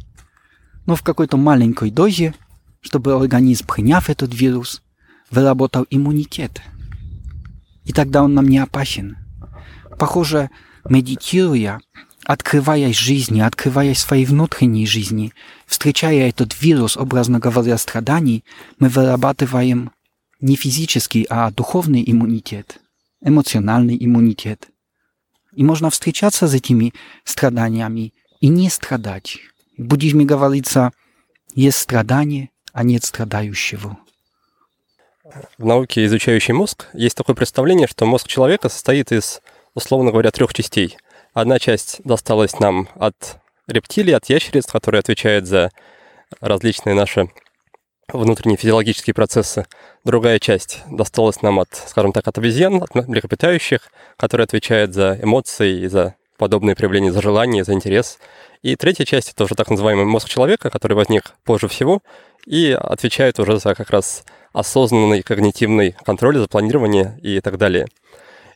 но в какой-то маленькой дозе, чтобы организм, приняв этот вирус, выработал иммунитет. И тогда он нам не опасен. Похоже, медитируя, открываясь жизни, открываясь своей внутренней жизни, встречая этот вирус, образно говоря, страданий, мы вырабатываем не физический, а духовный иммунитет, эмоциональный иммунитет. И можно встречаться с этими страданиями и не страдать. В буддизме говорится, есть страдание, а нет страдающего. В науке, изучающей мозг, есть такое представление, что мозг человека состоит из, условно говоря, трех частей. Одна часть досталась нам от рептилий, от ящериц, которые отвечают за различные наши внутренние физиологические процессы. Другая часть досталась нам от, скажем так, от обезьян, от млекопитающих, которые отвечают за эмоции и за подобные проявления, за желание, за интерес. И третья часть — это уже так называемый мозг человека, который возник позже всего и отвечает уже за как раз осознанный когнитивный контроль, за планирование и так далее.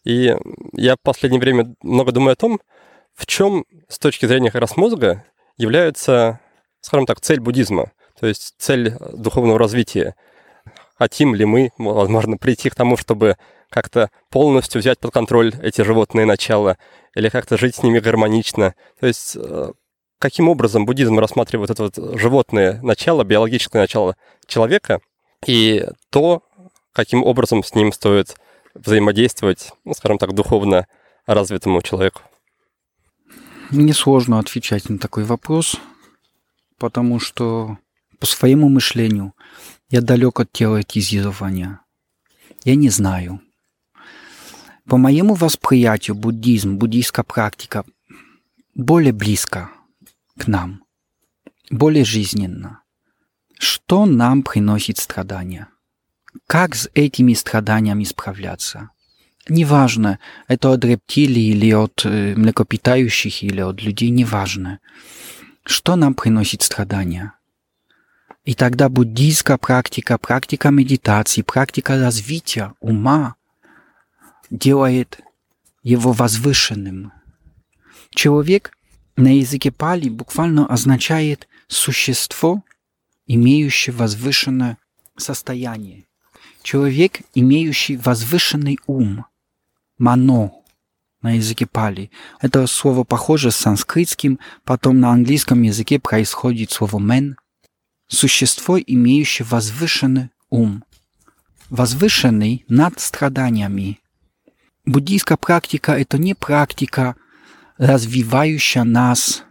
И я в последнее время много думаю о том, в чем с точки зрения как раз мозга является, скажем так, цель буддизма, то есть цель духовного развития. Хотим ли мы, возможно, прийти к тому, чтобы как-то полностью взять под контроль эти животные начала или как-то жить с ними гармонично? То есть каким образом буддизм рассматривает это вот животное начало, биологическое начало человека и то, каким образом с ним стоит взаимодействовать, ну, скажем так, духовно развитому человеку? Мне сложно отвечать на такой вопрос, потому что по своему мышлению я далек от теоретизирования. Я не знаю. По моему восприятию буддизм, буддийская практика более близко к нам, более жизненно. Что нам приносит страдания? Как с этими страданиями справляться? Неважно, это от рептилий или от млекопитающих, или от людей, неважно. Что нам приносит страдания? И тогда буддийская практика, практика медитации, практика развития ума делает его возвышенным. Человек на языке пали буквально означает существо, имеющее возвышенное состояние. Человек, имеющий возвышенный ум. Мано на языке пали. Это слово похоже с санскритским, потом на английском языке происходит слово «мен». Существо, имеющее возвышенный ум, возвышенный над страданиями. Буддийская практика — это не практика, развивающая нас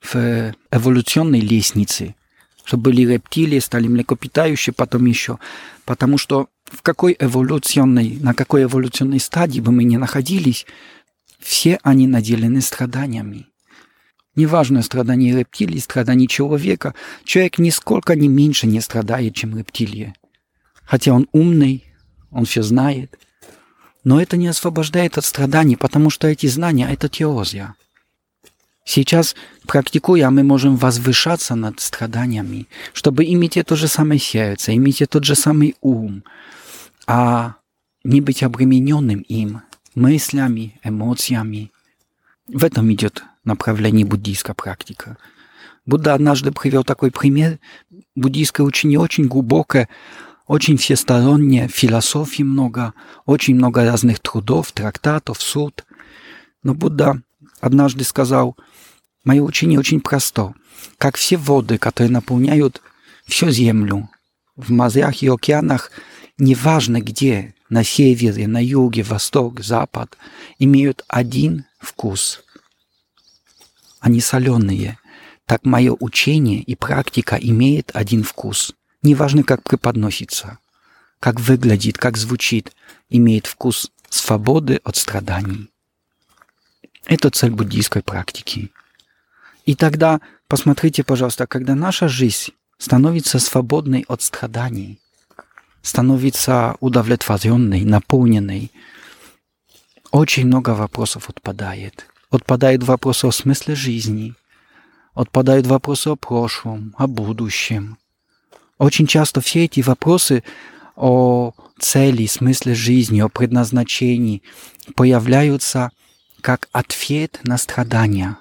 в эволюционной лестнице, чтобы были рептилии, стали млекопитающие, потом еще. Потому что в какой эволюционной, на какой эволюционной стадии бы мы ни находились, все они наделены страданиями. Неважно, страдания рептилий, страдания человека. Человек нисколько ни меньше не страдает, чем рептилии. Хотя он умный, он все знает. Но это не освобождает от страданий, потому что эти знания — это теория. Сейчас, практикуя, мы можем возвышаться над страданиями, чтобы иметь то же самое сердце, иметь тот же самый ум, а не быть обремененным им мыслями, эмоциями. В этом идет направлении буддийская практика. Будда однажды привел такой пример. Буддийское учение очень глубокое, очень всестороннее, философии много, очень много разных трудов, трактатов, суд. Но Будда однажды сказал: «Мое учение очень просто. Как все воды, которые наполняют всю землю, в морях и океанах, неважно где, на севере, на юге, восток, запад, имеют один вкус. Они соленые. Так мое учение и практика имеет один вкус. Неважно, как преподносится, как выглядит, как звучит, имеет вкус свободы от страданий. Это цель буддийской практики. И тогда посмотрите, пожалуйста, когда наша жизнь становится свободной от страданий, становится удовлетворенной, наполненной, очень много вопросов отпадает. Отпадают вопросы о смысле жизни, отпадают вопросы о прошлом, о будущем. Очень часто все эти вопросы о цели, смысле жизни, о предназначении появляются как ответ на страдания.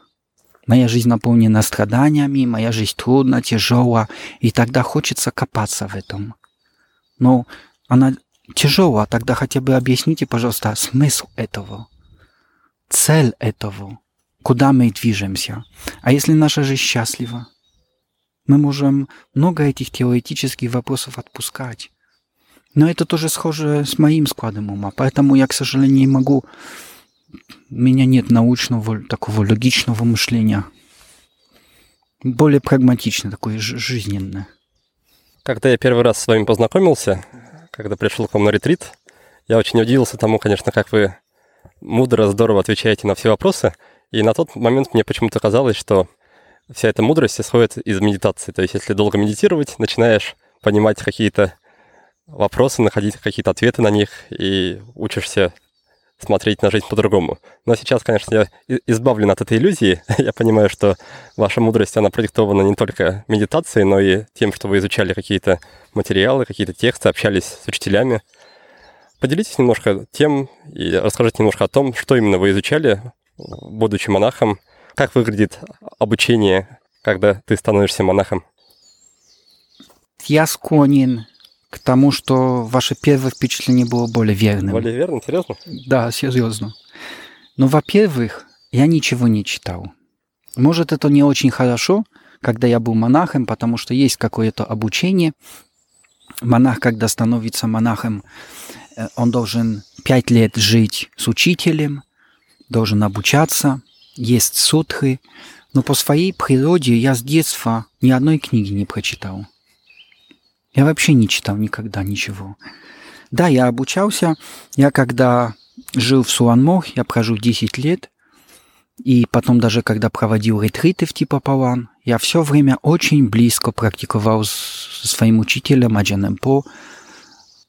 Моя жизнь наполнена страданиями, моя жизнь трудна, тяжела, и тогда хочется копаться в этом. Но она тяжела, тогда хотя бы объясните, пожалуйста, смысл этого, цель этого, куда мы движемся. А если наша жизнь счастлива? Мы можем много этих теоретических вопросов отпускать. Но это тоже схоже с моим складом ума, поэтому я, к сожалению, не могу... У меня нет научного, такого логичного мышления. Более прагматично, такое жизненное. Когда я первый раз с вами познакомился, когда пришел к вам на ретрит, я очень удивился тому, конечно, как вы мудро, здорово отвечаете на все вопросы. И на тот момент мне почему-то казалось, что вся эта мудрость исходит из медитации. То есть если долго медитировать, начинаешь понимать какие-то вопросы, находить какие-то ответы на них и учишься смотреть на жизнь по-другому. Но сейчас, конечно, я избавлен от этой иллюзии. Я понимаю, что ваша мудрость, она продиктована не только медитацией, но и тем, что вы изучали какие-то материалы, какие-то тексты, общались с учителями. Поделитесь немножко тем и расскажите немножко о том, что именно вы изучали, будучи монахом, как выглядит обучение, когда ты становишься монахом. Я склонен к тому, что ваше первое впечатление было более верным. Более верным? Серьезно? Да, серьезно. Но, во-первых, я ничего не читал. Может, это не очень хорошо, когда я был монахом, потому что есть какое-то обучение. Монах, когда становится монахом, он должен пять лет жить с учителем, должен обучаться, есть сутры. Но по своей природе я с детства ни одной книги не прочитал. Я вообще не читал никогда ничего. Да, я обучался. Я когда жил в Суан-Мокх, я прожил десять лет. И потом даже когда проводил ретриты в Метта Палан, я все время очень близко практиковал со своим учителем Аджаном Апо.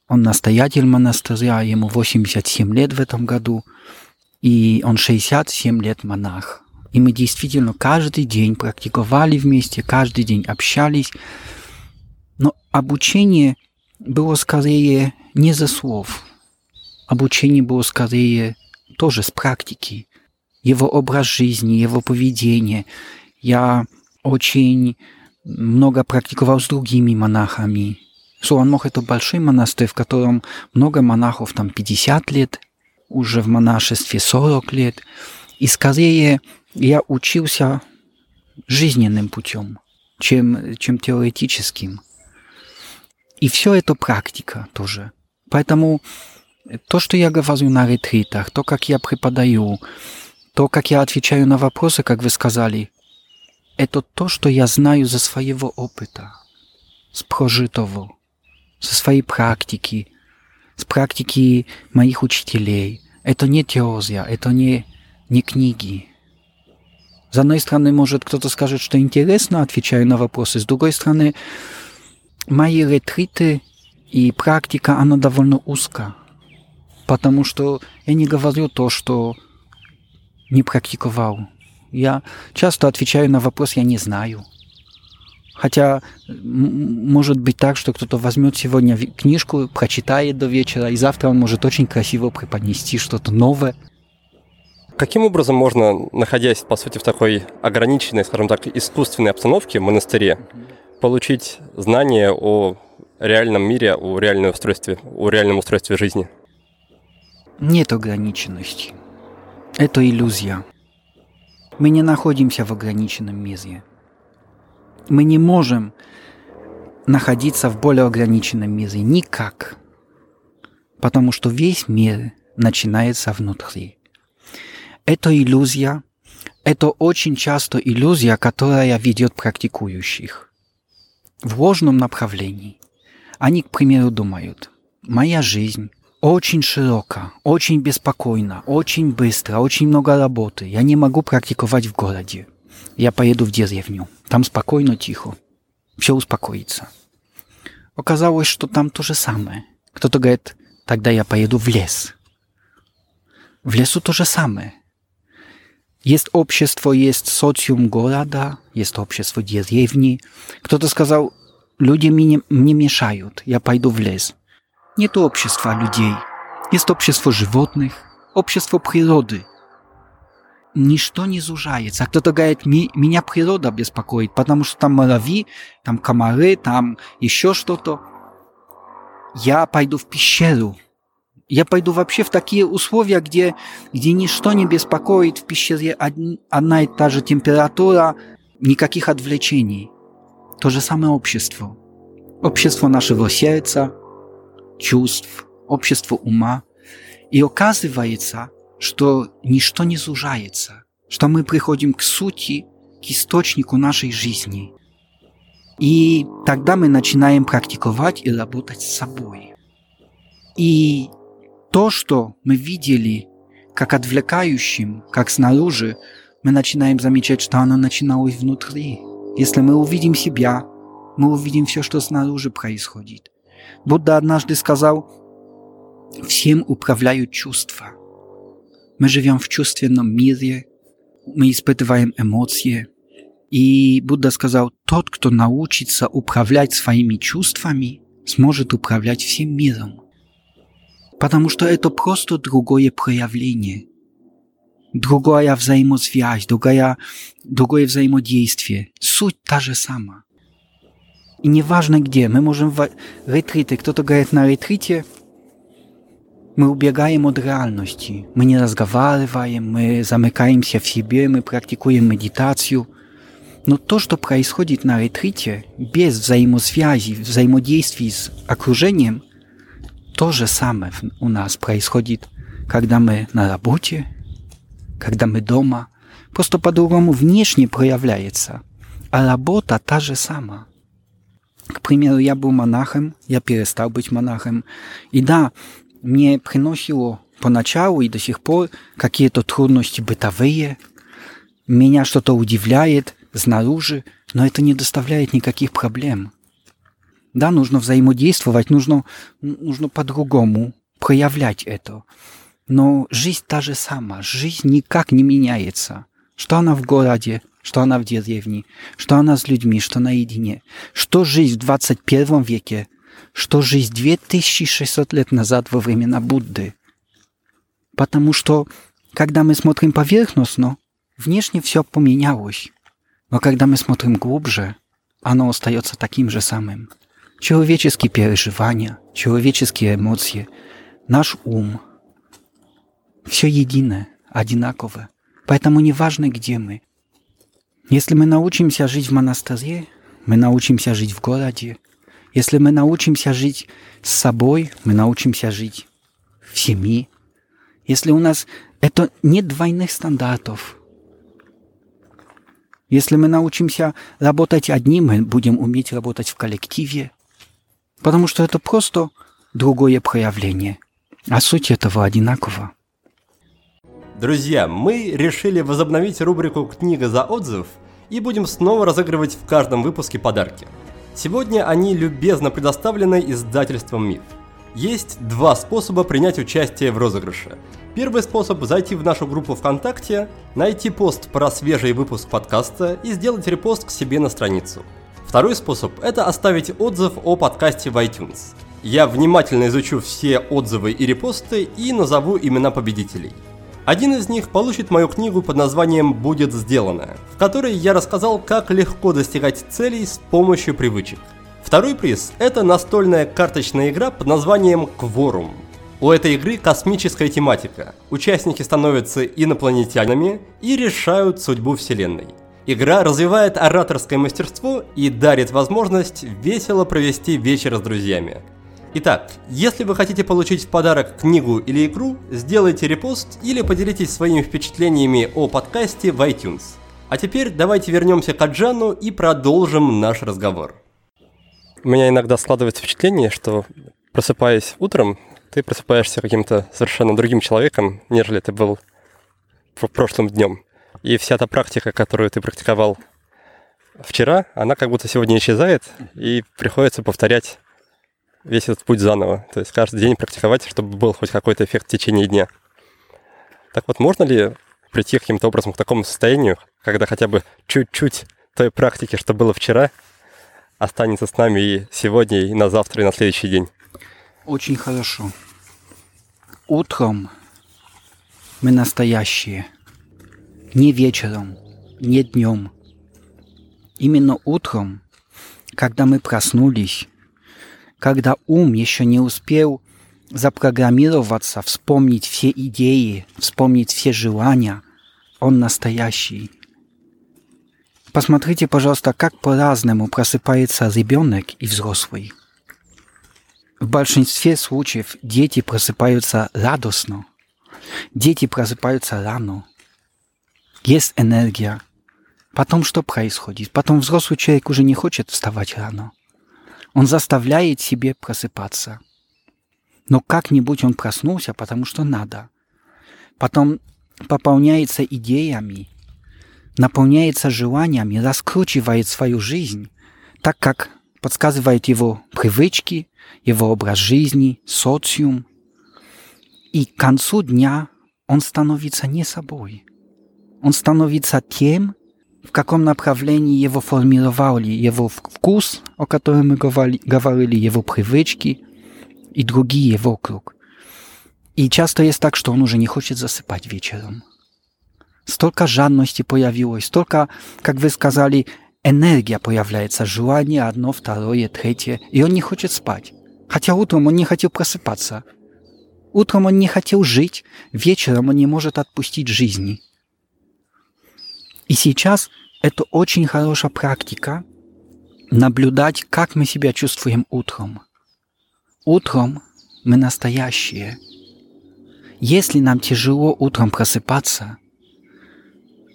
Он настоятель монастыря, ему восемьдесят семь лет в этом году. И он шестьдесят семь лет монах. И мы действительно каждый день практиковали вместе, каждый день общались. Но обучение было скорее не за слов. Обучение было скорее тоже с практики. Его образ жизни, его поведение. Я очень много практиковал с другими монахами. Суан-Мокх – это большой монастырь, в котором много монахов, там пятьдесят лет, уже в монашестве сорок лет. И скорее я учился жизненным путем, чем, чем теоретическим. И все это практика тоже. Поэтому то, что я говорю на ретритах, то, как я преподаю, то, как я отвечаю на вопросы, как вы сказали, это то, что я знаю со своего опыта, с прожитого, со своей практики, с практики моих учителей. Это не теория, это не, не книги. С одной стороны, может, кто-то скажет, что интересно, отвечаю на вопросы, с другой стороны, мои ретриты и практика, она довольно узка, потому что я не говорю то, что не практиковал. Я часто отвечаю на вопрос «я не знаю». Хотя может быть так, что кто-то возьмет сегодня книжку, прочитает до вечера, и завтра он может очень красиво преподнести что-то новое. Каким образом можно, находясь, по сути, в такой ограниченной, скажем так, искусственной обстановке в монастыре, получить знания о реальном мире, о реальном устройстве, о реальном устройстве жизни? Нет ограниченности. Это иллюзия. Мы не находимся в ограниченном мире. Мы не можем находиться в более ограниченном мире. Никак. Потому что весь мир начинается внутри. Это иллюзия. Это очень часто иллюзия, которая ведет практикующих в ложном направлении. Они, к примеру, думают: «Моя жизнь очень широка, очень беспокойна, очень быстро, очень много работы. Я не могу практиковать в городе. Я поеду в деревню. Там спокойно, тихо. Все успокоится». Оказалось, что там то же самое. Кто-то говорит: «Тогда я поеду в лес». В лесу то же самое. Есть общество, есть социум города, есть общество деревни. Кто-то сказал: «Люди мне не мешают, я пойду в лес». Нет общества людей. Есть общество животных, общество природы. Ничто не сужается. А кто-то говорит: «Меня природа беспокоит, потому что там муравьи, там комары, там еще что-то. Я пойду в пещеру». Я пойду вообще в такие условия, где, где ничто не беспокоит, в пещере одна и та же температура, никаких отвлечений. То же самое общество. Общество нашего сердца, чувств, общество ума. И оказывается, что ничто не сужается, что мы приходим к сути, к источнику нашей жизни. И тогда мы начинаем практиковать и работать с собой. И то, что мы видели как отвлекающим, как снаружи, мы начинаем замечать, что оно начиналось внутри. Если мы увидим себя, мы увидим все, что снаружи происходит. Будда однажды сказал: «Всем управляют чувства». Мы живем в чувственном мире, мы испытываем эмоции. И Будда сказал: «Тот, кто научится управлять своими чувствами, сможет управлять всем миром». Потому что это просто другое проявление, другая взаимосвязь, другая, другое взаимодействие. Суть та же сама. И неважно где, мы можем в ретрите, кто-то говорит: «На ретрите мы убегаем от реальности, мы не разговариваем, мы замыкаемся в себе, мы практикуем медитацию». Но то, что происходит на ретрите, без взаимосвязи, взаимодействия с окружением, то же самое у нас происходит, когда мы на работе, когда мы дома. Просто по-другому внешне проявляется, а работа та же сама. К примеру, я был монахом, я перестал быть монахом. И да, мне приносило поначалу и до сих пор какие-то трудности бытовые, меня что-то удивляет снаружи, но это не доставляет никаких проблем. Да, нужно взаимодействовать, нужно, нужно по-другому проявлять это. Но жизнь та же сама, жизнь никак не меняется. Что она в городе, что она в деревне, что она с людьми, что наедине. Что жизнь в двадцать первом веке, что жизнь две тысячи шестьсот лет назад во времена Будды. Потому что, когда мы смотрим поверхностно, внешне все поменялось. Но когда мы смотрим глубже, оно остается таким же самым. Человеческие переживания, человеческие эмоции, наш ум. Все единое, одинаковое. Поэтому неважно, где мы. Если мы научимся жить в монастыре, мы научимся жить в городе. Если мы научимся жить с собой, мы научимся жить в семье. Если у нас это нет двойных стандартов. Если мы научимся работать одни, мы будем уметь работать в коллективе. Потому что это просто другое проявление. А суть этого одинакова. Друзья, мы решили возобновить рубрику «Книга за отзыв» и будем снова разыгрывать в каждом выпуске подарки. Сегодня они любезно предоставлены издательством «Миф». Есть два способа принять участие в розыгрыше. Первый способ – зайти в нашу группу ВКонтакте, найти пост про свежий выпуск подкаста и сделать репост к себе на страницу. Второй способ – это оставить отзыв о подкасте в iTunes. Я внимательно изучу все отзывы и репосты и назову имена победителей. Один из них получит мою книгу под названием «Будет сделано», в которой я рассказал, как легко достигать целей с помощью привычек. Второй приз – это настольная карточная игра под названием «Кворум». У этой игры космическая тематика. Участники становятся инопланетянами и решают судьбу Вселенной. Игра развивает ораторское мастерство и дарит возможность весело провести вечер с друзьями. Итак, если вы хотите получить в подарок книгу или игру, сделайте репост или поделитесь своими впечатлениями о подкасте в iTunes. А теперь давайте вернемся к Аджану и продолжим наш разговор. У меня иногда складывается впечатление, что, просыпаясь утром, ты просыпаешься каким-то совершенно другим человеком, нежели ты был прошлым днем. И вся та практика, которую ты практиковал вчера, она как будто сегодня исчезает, и приходится повторять весь этот путь заново. То есть каждый день практиковать, чтобы был хоть какой-то эффект в течение дня. Так вот, можно ли прийти каким-то образом к такому состоянию, когда хотя бы чуть-чуть той практики, что было вчера, останется с нами и сегодня, и на завтра, и на следующий день? Очень хорошо. Утром мы настоящие. Не вечером, не днем. Именно утром, когда мы проснулись, когда ум еще не успел запрограммироваться, вспомнить все идеи, вспомнить все желания, он настоящий. Посмотрите, пожалуйста, как по-разному просыпается ребенок и взрослый. В большинстве случаев дети просыпаются радостно, дети просыпаются рано. Есть энергия. Потом что происходит? Потом взрослый человек уже не хочет вставать рано. Он заставляет себе просыпаться. Но как-нибудь он проснулся, потому что надо. Потом пополняется идеями, наполняется желаниями, раскручивает свою жизнь, так как подсказывают его привычки, его образ жизни, социум. И к концу дня он становится не собой. Он становится тем, в каком направлении его формировали его вкус, о котором мы говорили, его привычки и другие вокруг. И часто есть так, что он уже не хочет засыпать вечером. Столько жадности появилось, столько, как вы сказали, энергия появляется, желание одно, второе, третье, и он не хочет спать. Хотя утром он не хотел просыпаться. Утром он не хотел жить, вечером он не может отпустить жизни. И сейчас это очень хорошая практика наблюдать, как мы себя чувствуем утром. Утром мы настоящие. Если нам тяжело утром просыпаться,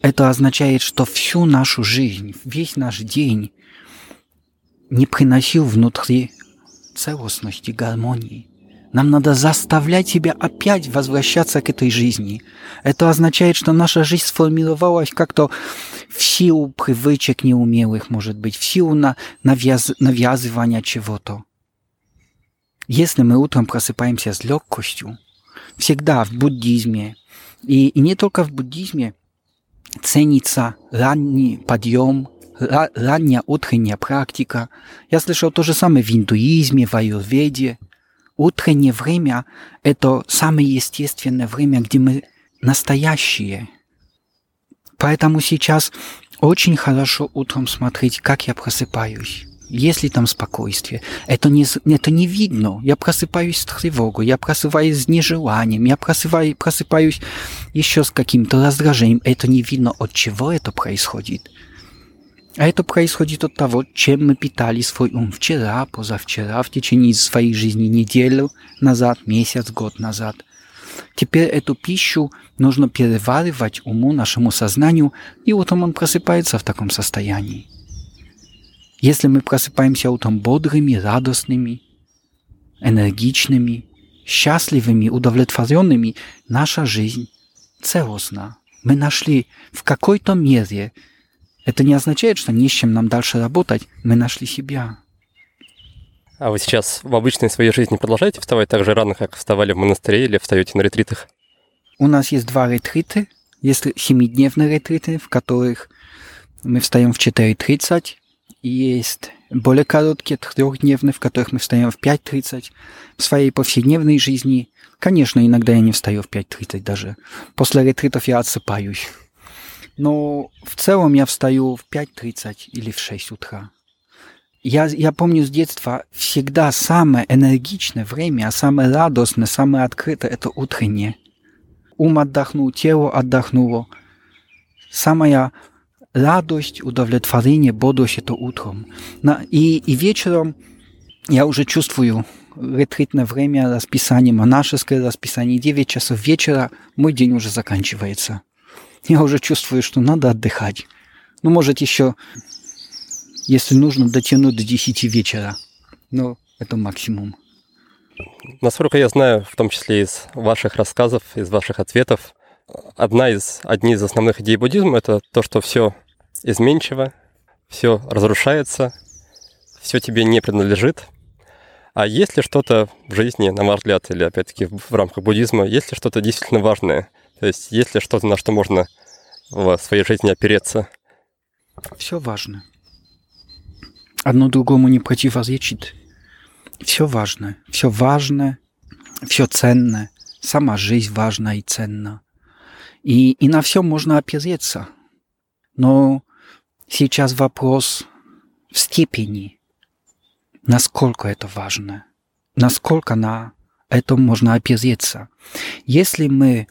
это означает, что всю нашу жизнь, весь наш день не приносил внутри целостности, гармонии. Нам надо заставлять себя опять возвращаться к этой жизни. Это означает, что наша жизнь сформировалась как-то в силу привычек неумелых, может быть, в силу навяз... навязывания чего-то. Если мы утром просыпаемся с легкостью, всегда в буддизме, и, и не только в буддизме, ценится ранний подъем, ра... ранняя утренняя практика. Я слышал то же самое в индуизме, в аюрведе. Утреннее время – это самое естественное время, где мы настоящие. Поэтому сейчас очень хорошо утром смотреть, как я просыпаюсь. Есть ли там спокойствие? Это не, это не видно. Я просыпаюсь с тревогой, я просыпаюсь с нежеланием, я просыпаюсь, просыпаюсь еще с каким-то раздражением. Это не видно, от чего это происходит. А это происходит от того, чем мы питали свой ум вчера, позавчера, в течение своей жизни, неделю назад, месяц, год назад. Теперь эту пищу нужно переваривать уму, нашему сознанию, и утром он просыпается в таком состоянии. Если мы просыпаемся утром бодрыми, радостными, энергичными, счастливыми, удовлетворенными, наша жизнь целостна. Мы нашли в какой-то мере... Это не означает, что не с чем нам дальше работать. Мы нашли себя. А вы сейчас в обычной своей жизни продолжаете вставать так же рано, как вставали в монастыре, или встаете на ретритах? У нас есть два ретрита. Есть семидневные ретриты, в которых мы встаем в четыре тридцать. И есть более короткие, трехдневные, в которых мы встаем в пять тридцать. В своей повседневной жизни, конечно, иногда я не встаю в пять тридцать даже. После ретритов я отсыпаюсь. Но в целом я встаю в пять тридцать или в шесть утра. Я, я помню с детства, всегда самое энергичное время, самое радостное, самое открытое – это утреннее. Ум отдохнул, тело отдохнуло. Самая радость, удовлетворение, бодрость – это утром. И, и вечером я уже чувствую ретритное время, расписание, монашеское расписание. девять часов вечера мой день уже заканчивается. Я уже чувствую, что надо отдыхать. Ну, может, еще, если нужно, дотянуть до десяти вечера. Но это максимум. Насколько я знаю, в том числе из ваших рассказов, из ваших ответов, одна из, одни из основных идей буддизма – это то, что все изменчиво, все разрушается, все тебе не принадлежит. А есть ли что-то в жизни, на ваш взгляд, или опять-таки в рамках буддизма, есть ли что-то действительно важное? То есть есть ли что-то, на что можно в своей жизни опереться? Все важно. Одно другому не противоречит. Все важно. Все важно, все ценно. Сама жизнь важна и ценна. И, и на все можно опереться. Но сейчас вопрос в степени, насколько это важно, насколько на этом можно опереться. Если мы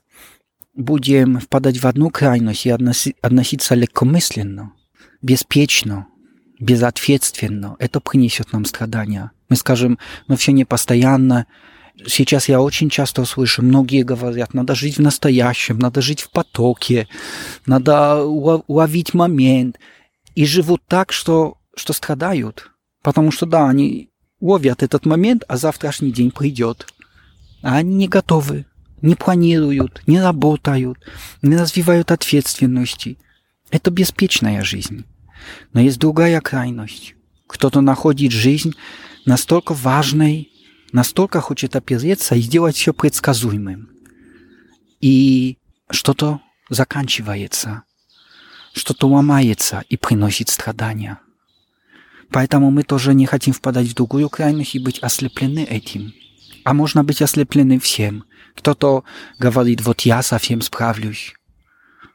будем впадать в одну крайность и относиться легкомысленно, беспечно, безответственно, это принесет нам страдания. Мы скажем, но все непостоянно. Сейчас я очень часто слышу, многие говорят, надо жить в настоящем, надо жить в потоке, надо уловить момент. И живут так, что, что страдают. Потому что, да, они ловят этот момент, а завтрашний день придет. А они не готовы, не планируют, не работают, не развивают ответственности. Это беспечная жизнь. Но есть другая крайность. Кто-то находит жизнь настолько важной, настолько хочет опереться и сделать все предсказуемым. И что-то заканчивается, что-то ломается и приносит страдания. Поэтому мы тоже не хотим впадать в другую крайность и быть ослеплены этим. А можно быть ослеплены всем. Кто-то говорит, вот я совсем справлюсь.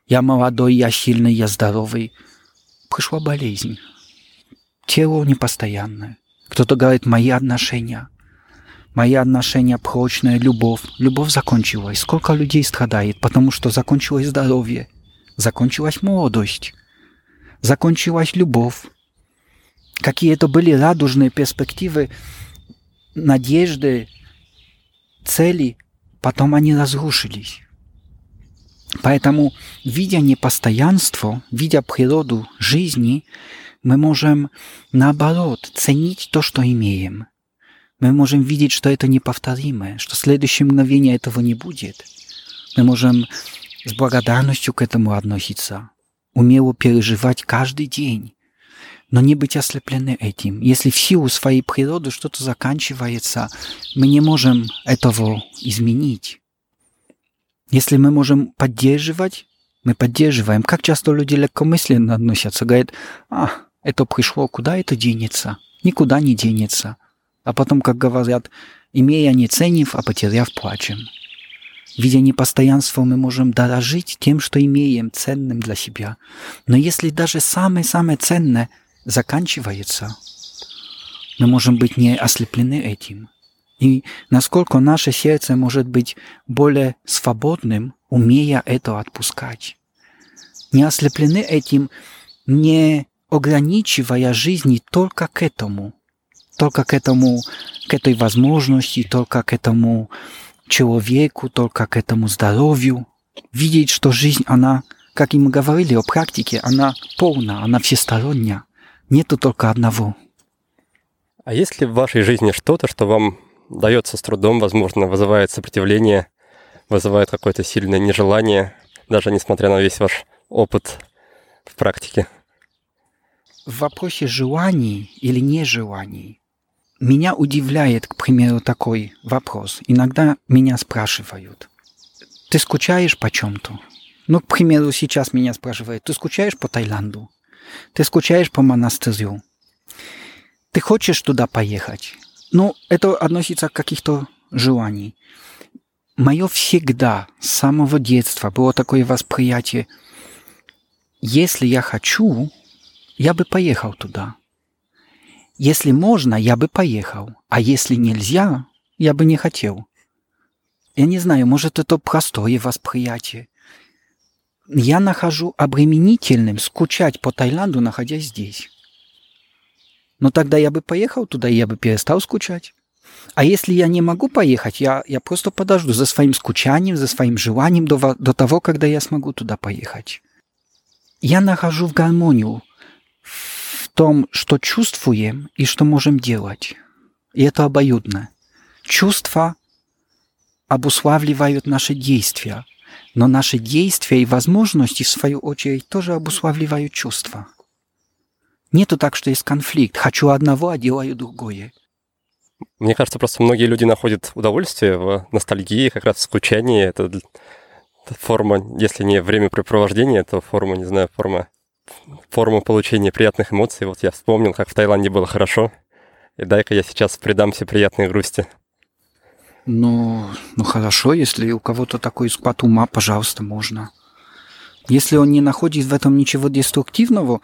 Я молодой, я сильный, я здоровый. Пришла болезнь. Тело непостоянное. Кто-то говорит, мои отношения. Мои отношения прочные, любовь. Любовь закончилась. Сколько людей страдает, потому что закончилось здоровье, закончилась молодость, закончилась любовь. Какие это были радужные перспективы, надежды, цели, потом они разрушились. Поэтому, видя непостоянство, видя природу жизни, мы можем, наоборот, ценить то, что имеем. Мы можем видеть, что это неповторимое, что в следующее мгновение этого не будет. Мы можем с благодарностью к этому относиться, умело переживать каждый день, но не быть ослеплены этим. Если в силу своей природы что-то заканчивается, мы не можем этого изменить. Если мы можем поддерживать, мы поддерживаем. Как часто люди легкомысленно относятся, говорят, а, это пришло, куда это денется? Никуда не денется. А потом, как говорят, имея не ценив, а потеряв плачем. Видя непостоянство, мы можем дорожить тем, что имеем, ценным для себя. Но если даже самое-самое ценное заканчивается, мы можем быть не ослеплены этим. И насколько наше сердце может быть более свободным, умея это отпускать. Не ослеплены этим, не ограничивая жизни только к этому. Только к этому, к этой возможности, только к этому человеку, только к этому здоровью. Видеть, что жизнь, она, как и мы говорили о практике, она полна, она всесторонняя. Нету только одного. А есть ли в вашей жизни что-то, что вам дается с трудом, возможно, вызывает сопротивление, вызывает какое-то сильное нежелание, даже несмотря на весь ваш опыт в практике? В вопросе желаний или нежеланий меня удивляет, к примеру, такой вопрос. Иногда меня спрашивают, ты скучаешь по чем-то? Ну, к примеру, сейчас меня спрашивают, ты скучаешь по Таиланду? Ты скучаешь по монастырю? Ты хочешь туда поехать? Ну, это относится к каких-то желаниям. Мое всегда, с самого детства было такое восприятие, если я хочу, я бы поехал туда. Если можно, я бы поехал. А если нельзя, я бы не хотел. Я не знаю, может, это простое восприятие. я нахожу обременительным скучать по Таиланду, находясь здесь. Но тогда я бы поехал туда, и я бы перестал скучать. А если я не могу поехать, я, я просто подожду за своим скучанием, за своим желанием до, до того, когда я смогу туда поехать. Я нахожу в гармонию в том, что чувствуем и что можем делать. И это обоюдно. Чувства обуславливают наши действия, но наши действия и возможности, в свою очередь, тоже обуславливают чувства. Нету так, что есть конфликт. Хочу одного, а делаю другое. Мне кажется, просто многие люди находят удовольствие в ностальгии, как раз в скучании. Это, это форма, если не времяпрепровождения, то форма, не знаю, форма, форма получения приятных эмоций. Вот я вспомнил, как в Таиланде было хорошо, и дай-ка я сейчас предамся приятной грусти. Ну, ну хорошо, если у кого-то такой склад ума, пожалуйста, можно. Если он не находит в этом ничего деструктивного,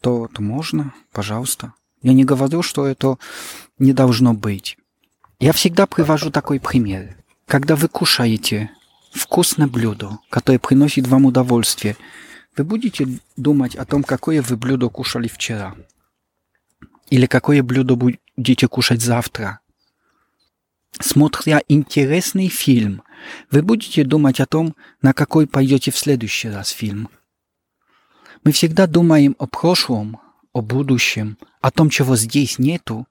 то, то можно, пожалуйста. Я не говорю, что это не должно быть. Я всегда привожу такой пример. Когда вы кушаете вкусное блюдо, которое приносит вам удовольствие, вы будете думать о том, какое вы блюдо кушали вчера? Или какое блюдо будете кушать завтра? Смотря интересный фильм, вы будете думать о том, на какой пойдете в следующий раз фильм? Мы всегда думаем о прошлом, о будущем, о том, чего здесь нету,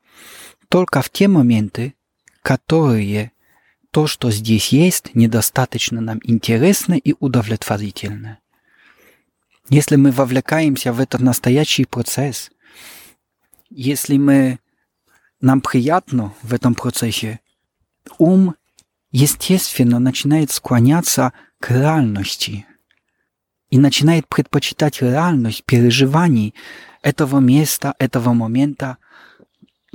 только в те моменты, которые то, что здесь есть, недостаточно нам интересно и удовлетворительно. Если мы вовлекаемся в этот настоящий процесс, если мы, нам приятно в этом процессе, ум, естественно, начинает склоняться к реальности и начинает предпочитать реальность переживаний этого места, этого момента,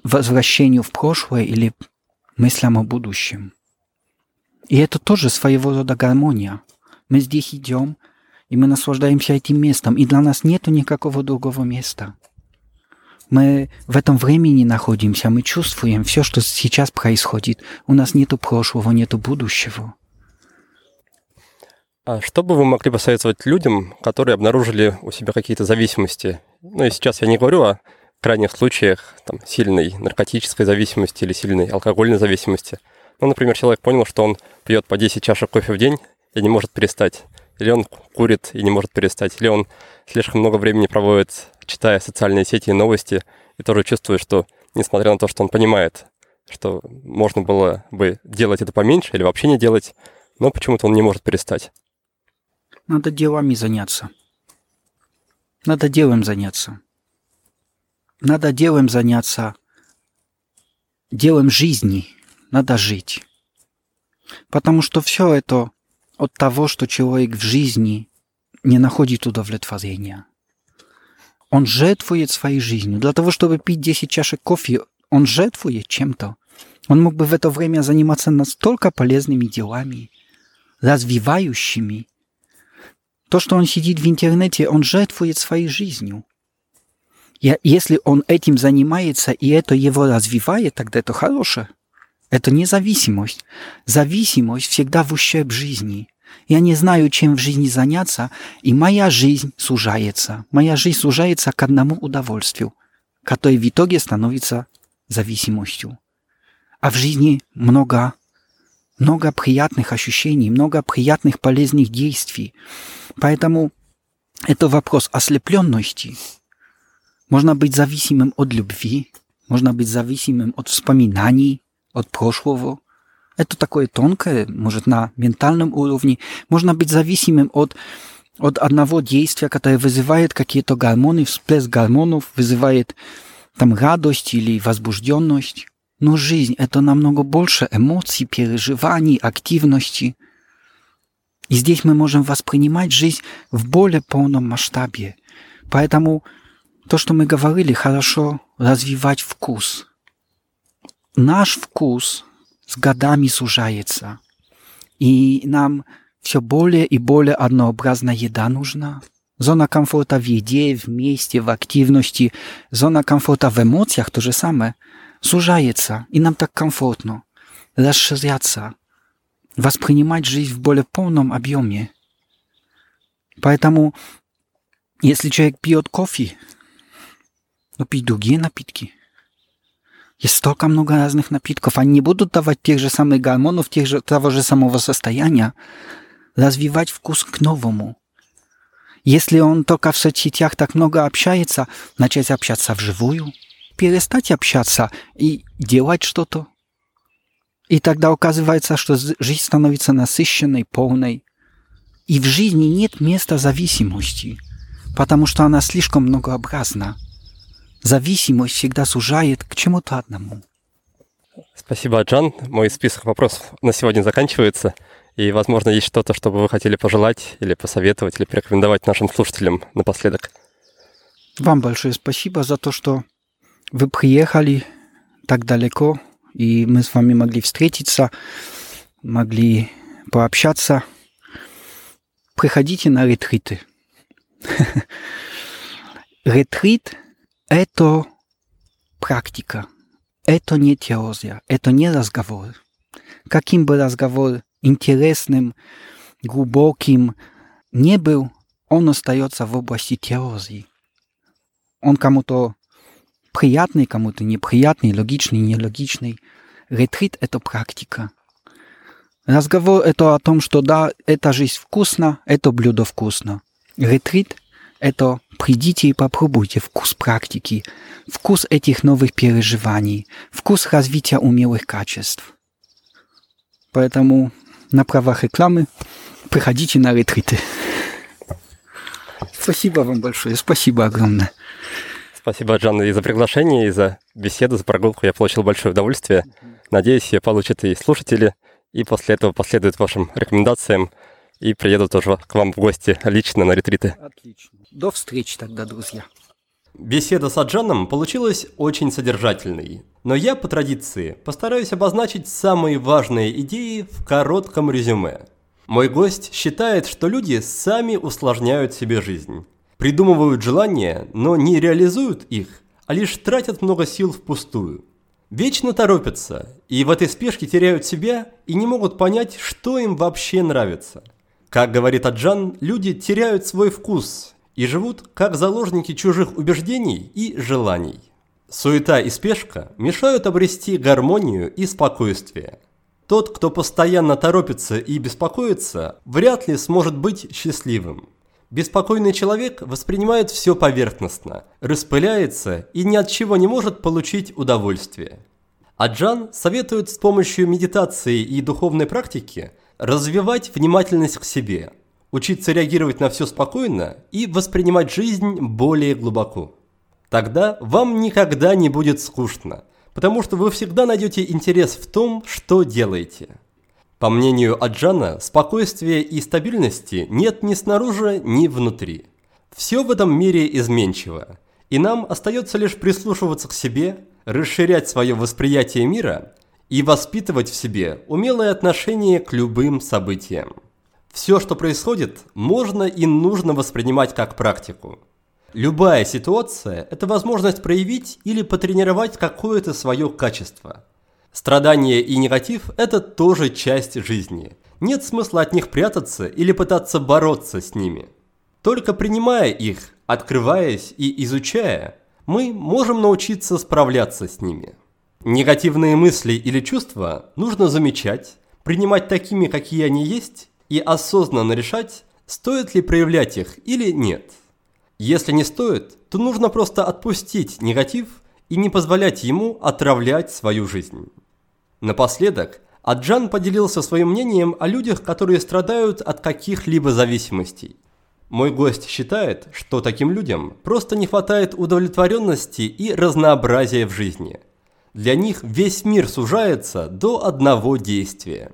возвращению в прошлое или мыслям о будущем. И это тоже своего рода гармония. Мы здесь идем, и мы наслаждаемся этим местом, и для нас нет никакого другого места. Мы в этом времени находимся, мы чувствуем все, что сейчас происходит. У нас нет прошлого, нет будущего. А что бы вы могли посоветовать людям, которые обнаружили у себя какие-то зависимости? Ну и сейчас я не говорю о крайних случаях там, сильной наркотической зависимости или сильной алкогольной зависимости. Ну, например, человек понял, что он пьет по десять чашек кофе в день и не может перестать. Или он курит и не может перестать. Или он слишком много времени проводит, читая социальные сети и новости, и тоже чувствует, что, несмотря на то, что он понимает, что можно было бы делать это поменьше или вообще не делать, но почему-то он не может перестать. Надо делами заняться. Надо делом заняться. Надо делом заняться. Делом жизни. Надо жить. Потому что все это от того, что человек в жизни не находит удовлетворения. Он жертвует своей жизнью. Для того, чтобы пить десять чашек кофе, он жертвует чем-то. Он мог бы в это время заниматься настолько полезными делами, развивающими. То, что он сидит в интернете, он жертвует своей жизнью. И если он этим занимается, и это его развивает, тогда это хорошее. Это не зависимость. Зависимость всегда в ущерб жизни. Я не знаю, чем в жизни заняться, и моя жизнь сужается. Моя жизнь сужается к одному удовольствию, которое в итоге становится зависимостью. А в жизни много, много приятных ощущений, много приятных полезных действий. Поэтому это вопрос ослепленности. Можно быть зависимым от любви, можно быть зависимым от воспоминаний, от прошлого. Это такое тонкое, может, на ментальном уровне. Можно быть зависимым от, от одного действия, которое вызывает какие-то гормоны, всплеск гормонов, вызывает там радость или возбужденность. Но жизнь — это намного больше эмоций, переживаний, активности. И здесь мы можем воспринимать жизнь в более полном масштабе. Поэтому то, что мы говорили, хорошо развивать вкус. Наш вкус с годами сужается, и нам все более и более однообразная еда нужна. Зона комфорта в еде, в месте, в активности, зона комфорта в эмоциях, то же самое, сужается, и нам так комфортно расширяться, воспринимать жизнь в более полном объеме. Поэтому, если человек пьет кофе, но пить другие напитки. Есть столько много разных напитков. Они не будут давать тех же самых гормонов, тех же, того же самого состояния. Развивать вкус к новому. Если он только в соцсетях так много общается, начать общаться вживую, перестать общаться и делать что-то. И тогда оказывается, что жизнь становится насыщенной, полной. И в жизни нет места зависимости, потому что она слишком многообразна. Зависимость всегда сужает к чему-то одному. Спасибо, Аджан. Мой список вопросов на сегодня заканчивается. И, возможно, есть что-то, что бы вы хотели пожелать или посоветовать, или порекомендовать нашим слушателям напоследок. Вам большое спасибо за то, что вы приехали так далеко, и мы с вами могли встретиться, могли пообщаться. Приходите на ретриты. Ретрит – это практика, это не теория, это не разговор. Каким бы разговор интересным, глубоким не был, он остается в области теории. Он кому-то приятный, кому-то неприятный, логичный, нелогичный. Ретрит – это практика. Разговор – это о том, что да, эта жизнь вкусна, это блюдо вкусно. Ретрит – это придите и попробуйте вкус практики, вкус этих новых переживаний, вкус развития умелых качеств. Поэтому на правах рекламы приходите на ретриты. Спасибо вам большое, спасибо огромное. Спасибо, Аджан, и за приглашение, и за беседу, за прогулку. Я получил большое удовольствие. Надеюсь, ее получат и слушатели, и после этого последуют вашим рекомендациям и приеду тоже к вам в гости лично на ретриты. Отлично. До встречи тогда, друзья. Беседа с Аджаном получилась очень содержательной, но я по традиции постараюсь обозначить самые важные идеи в коротком резюме. Мой гость считает, что люди сами усложняют себе жизнь. Придумывают желания, но не реализуют их, а лишь тратят много сил впустую. Вечно торопятся, и в этой спешке теряют себя и не могут понять, что им вообще нравится. Как говорит Аджан, люди теряют свой вкус и живут как заложники чужих убеждений и желаний. Суета и спешка мешают обрести гармонию и спокойствие. Тот, кто постоянно торопится и беспокоится, вряд ли сможет быть счастливым. Беспокойный человек воспринимает все поверхностно, распыляется и ни от чего не может получить удовольствие. Аджан советует с помощью медитации и духовной практики развивать внимательность к себе, учиться реагировать на все спокойно и воспринимать жизнь более глубоко. Тогда вам никогда не будет скучно, потому что вы всегда найдете интерес в том, что делаете. По мнению Аджана, спокойствия и стабильности нет ни снаружи, ни внутри. Все в этом мире изменчиво, и нам остается лишь прислушиваться к себе, расширять свое восприятие мира и воспитывать в себе умелое отношение к любым событиям. Все, что происходит, можно и нужно воспринимать как практику. Любая ситуация – это возможность проявить или потренировать какое-то свое качество. Страдания и негатив – это тоже часть жизни. Нет смысла от них прятаться или пытаться бороться с ними. Только принимая их, открываясь и изучая, мы можем научиться справляться с ними. Негативные мысли или чувства нужно замечать, принимать такими, какие они есть, и осознанно решать, стоит ли проявлять их или нет. Если не стоит, то нужно просто отпустить негатив и не позволять ему отравлять свою жизнь. Напоследок, Аджан поделился своим мнением о людях, которые страдают от каких-либо зависимостей. Мой гость считает, что таким людям просто не хватает удовлетворенности и разнообразия в жизни. Для них весь мир сужается до одного действия.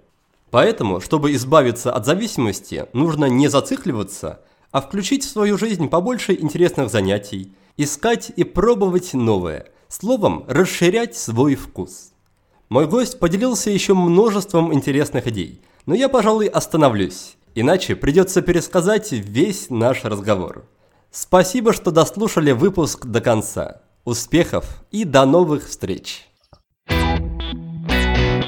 Поэтому, чтобы избавиться от зависимости, нужно не зацикливаться, а включить в свою жизнь побольше интересных занятий, искать и пробовать новое. Словом, расширять свой вкус. Мой гость поделился еще множеством интересных идей, но я, пожалуй, остановлюсь, иначе придется пересказать весь наш разговор. Спасибо, что дослушали выпуск до конца. Успехов и до новых встреч!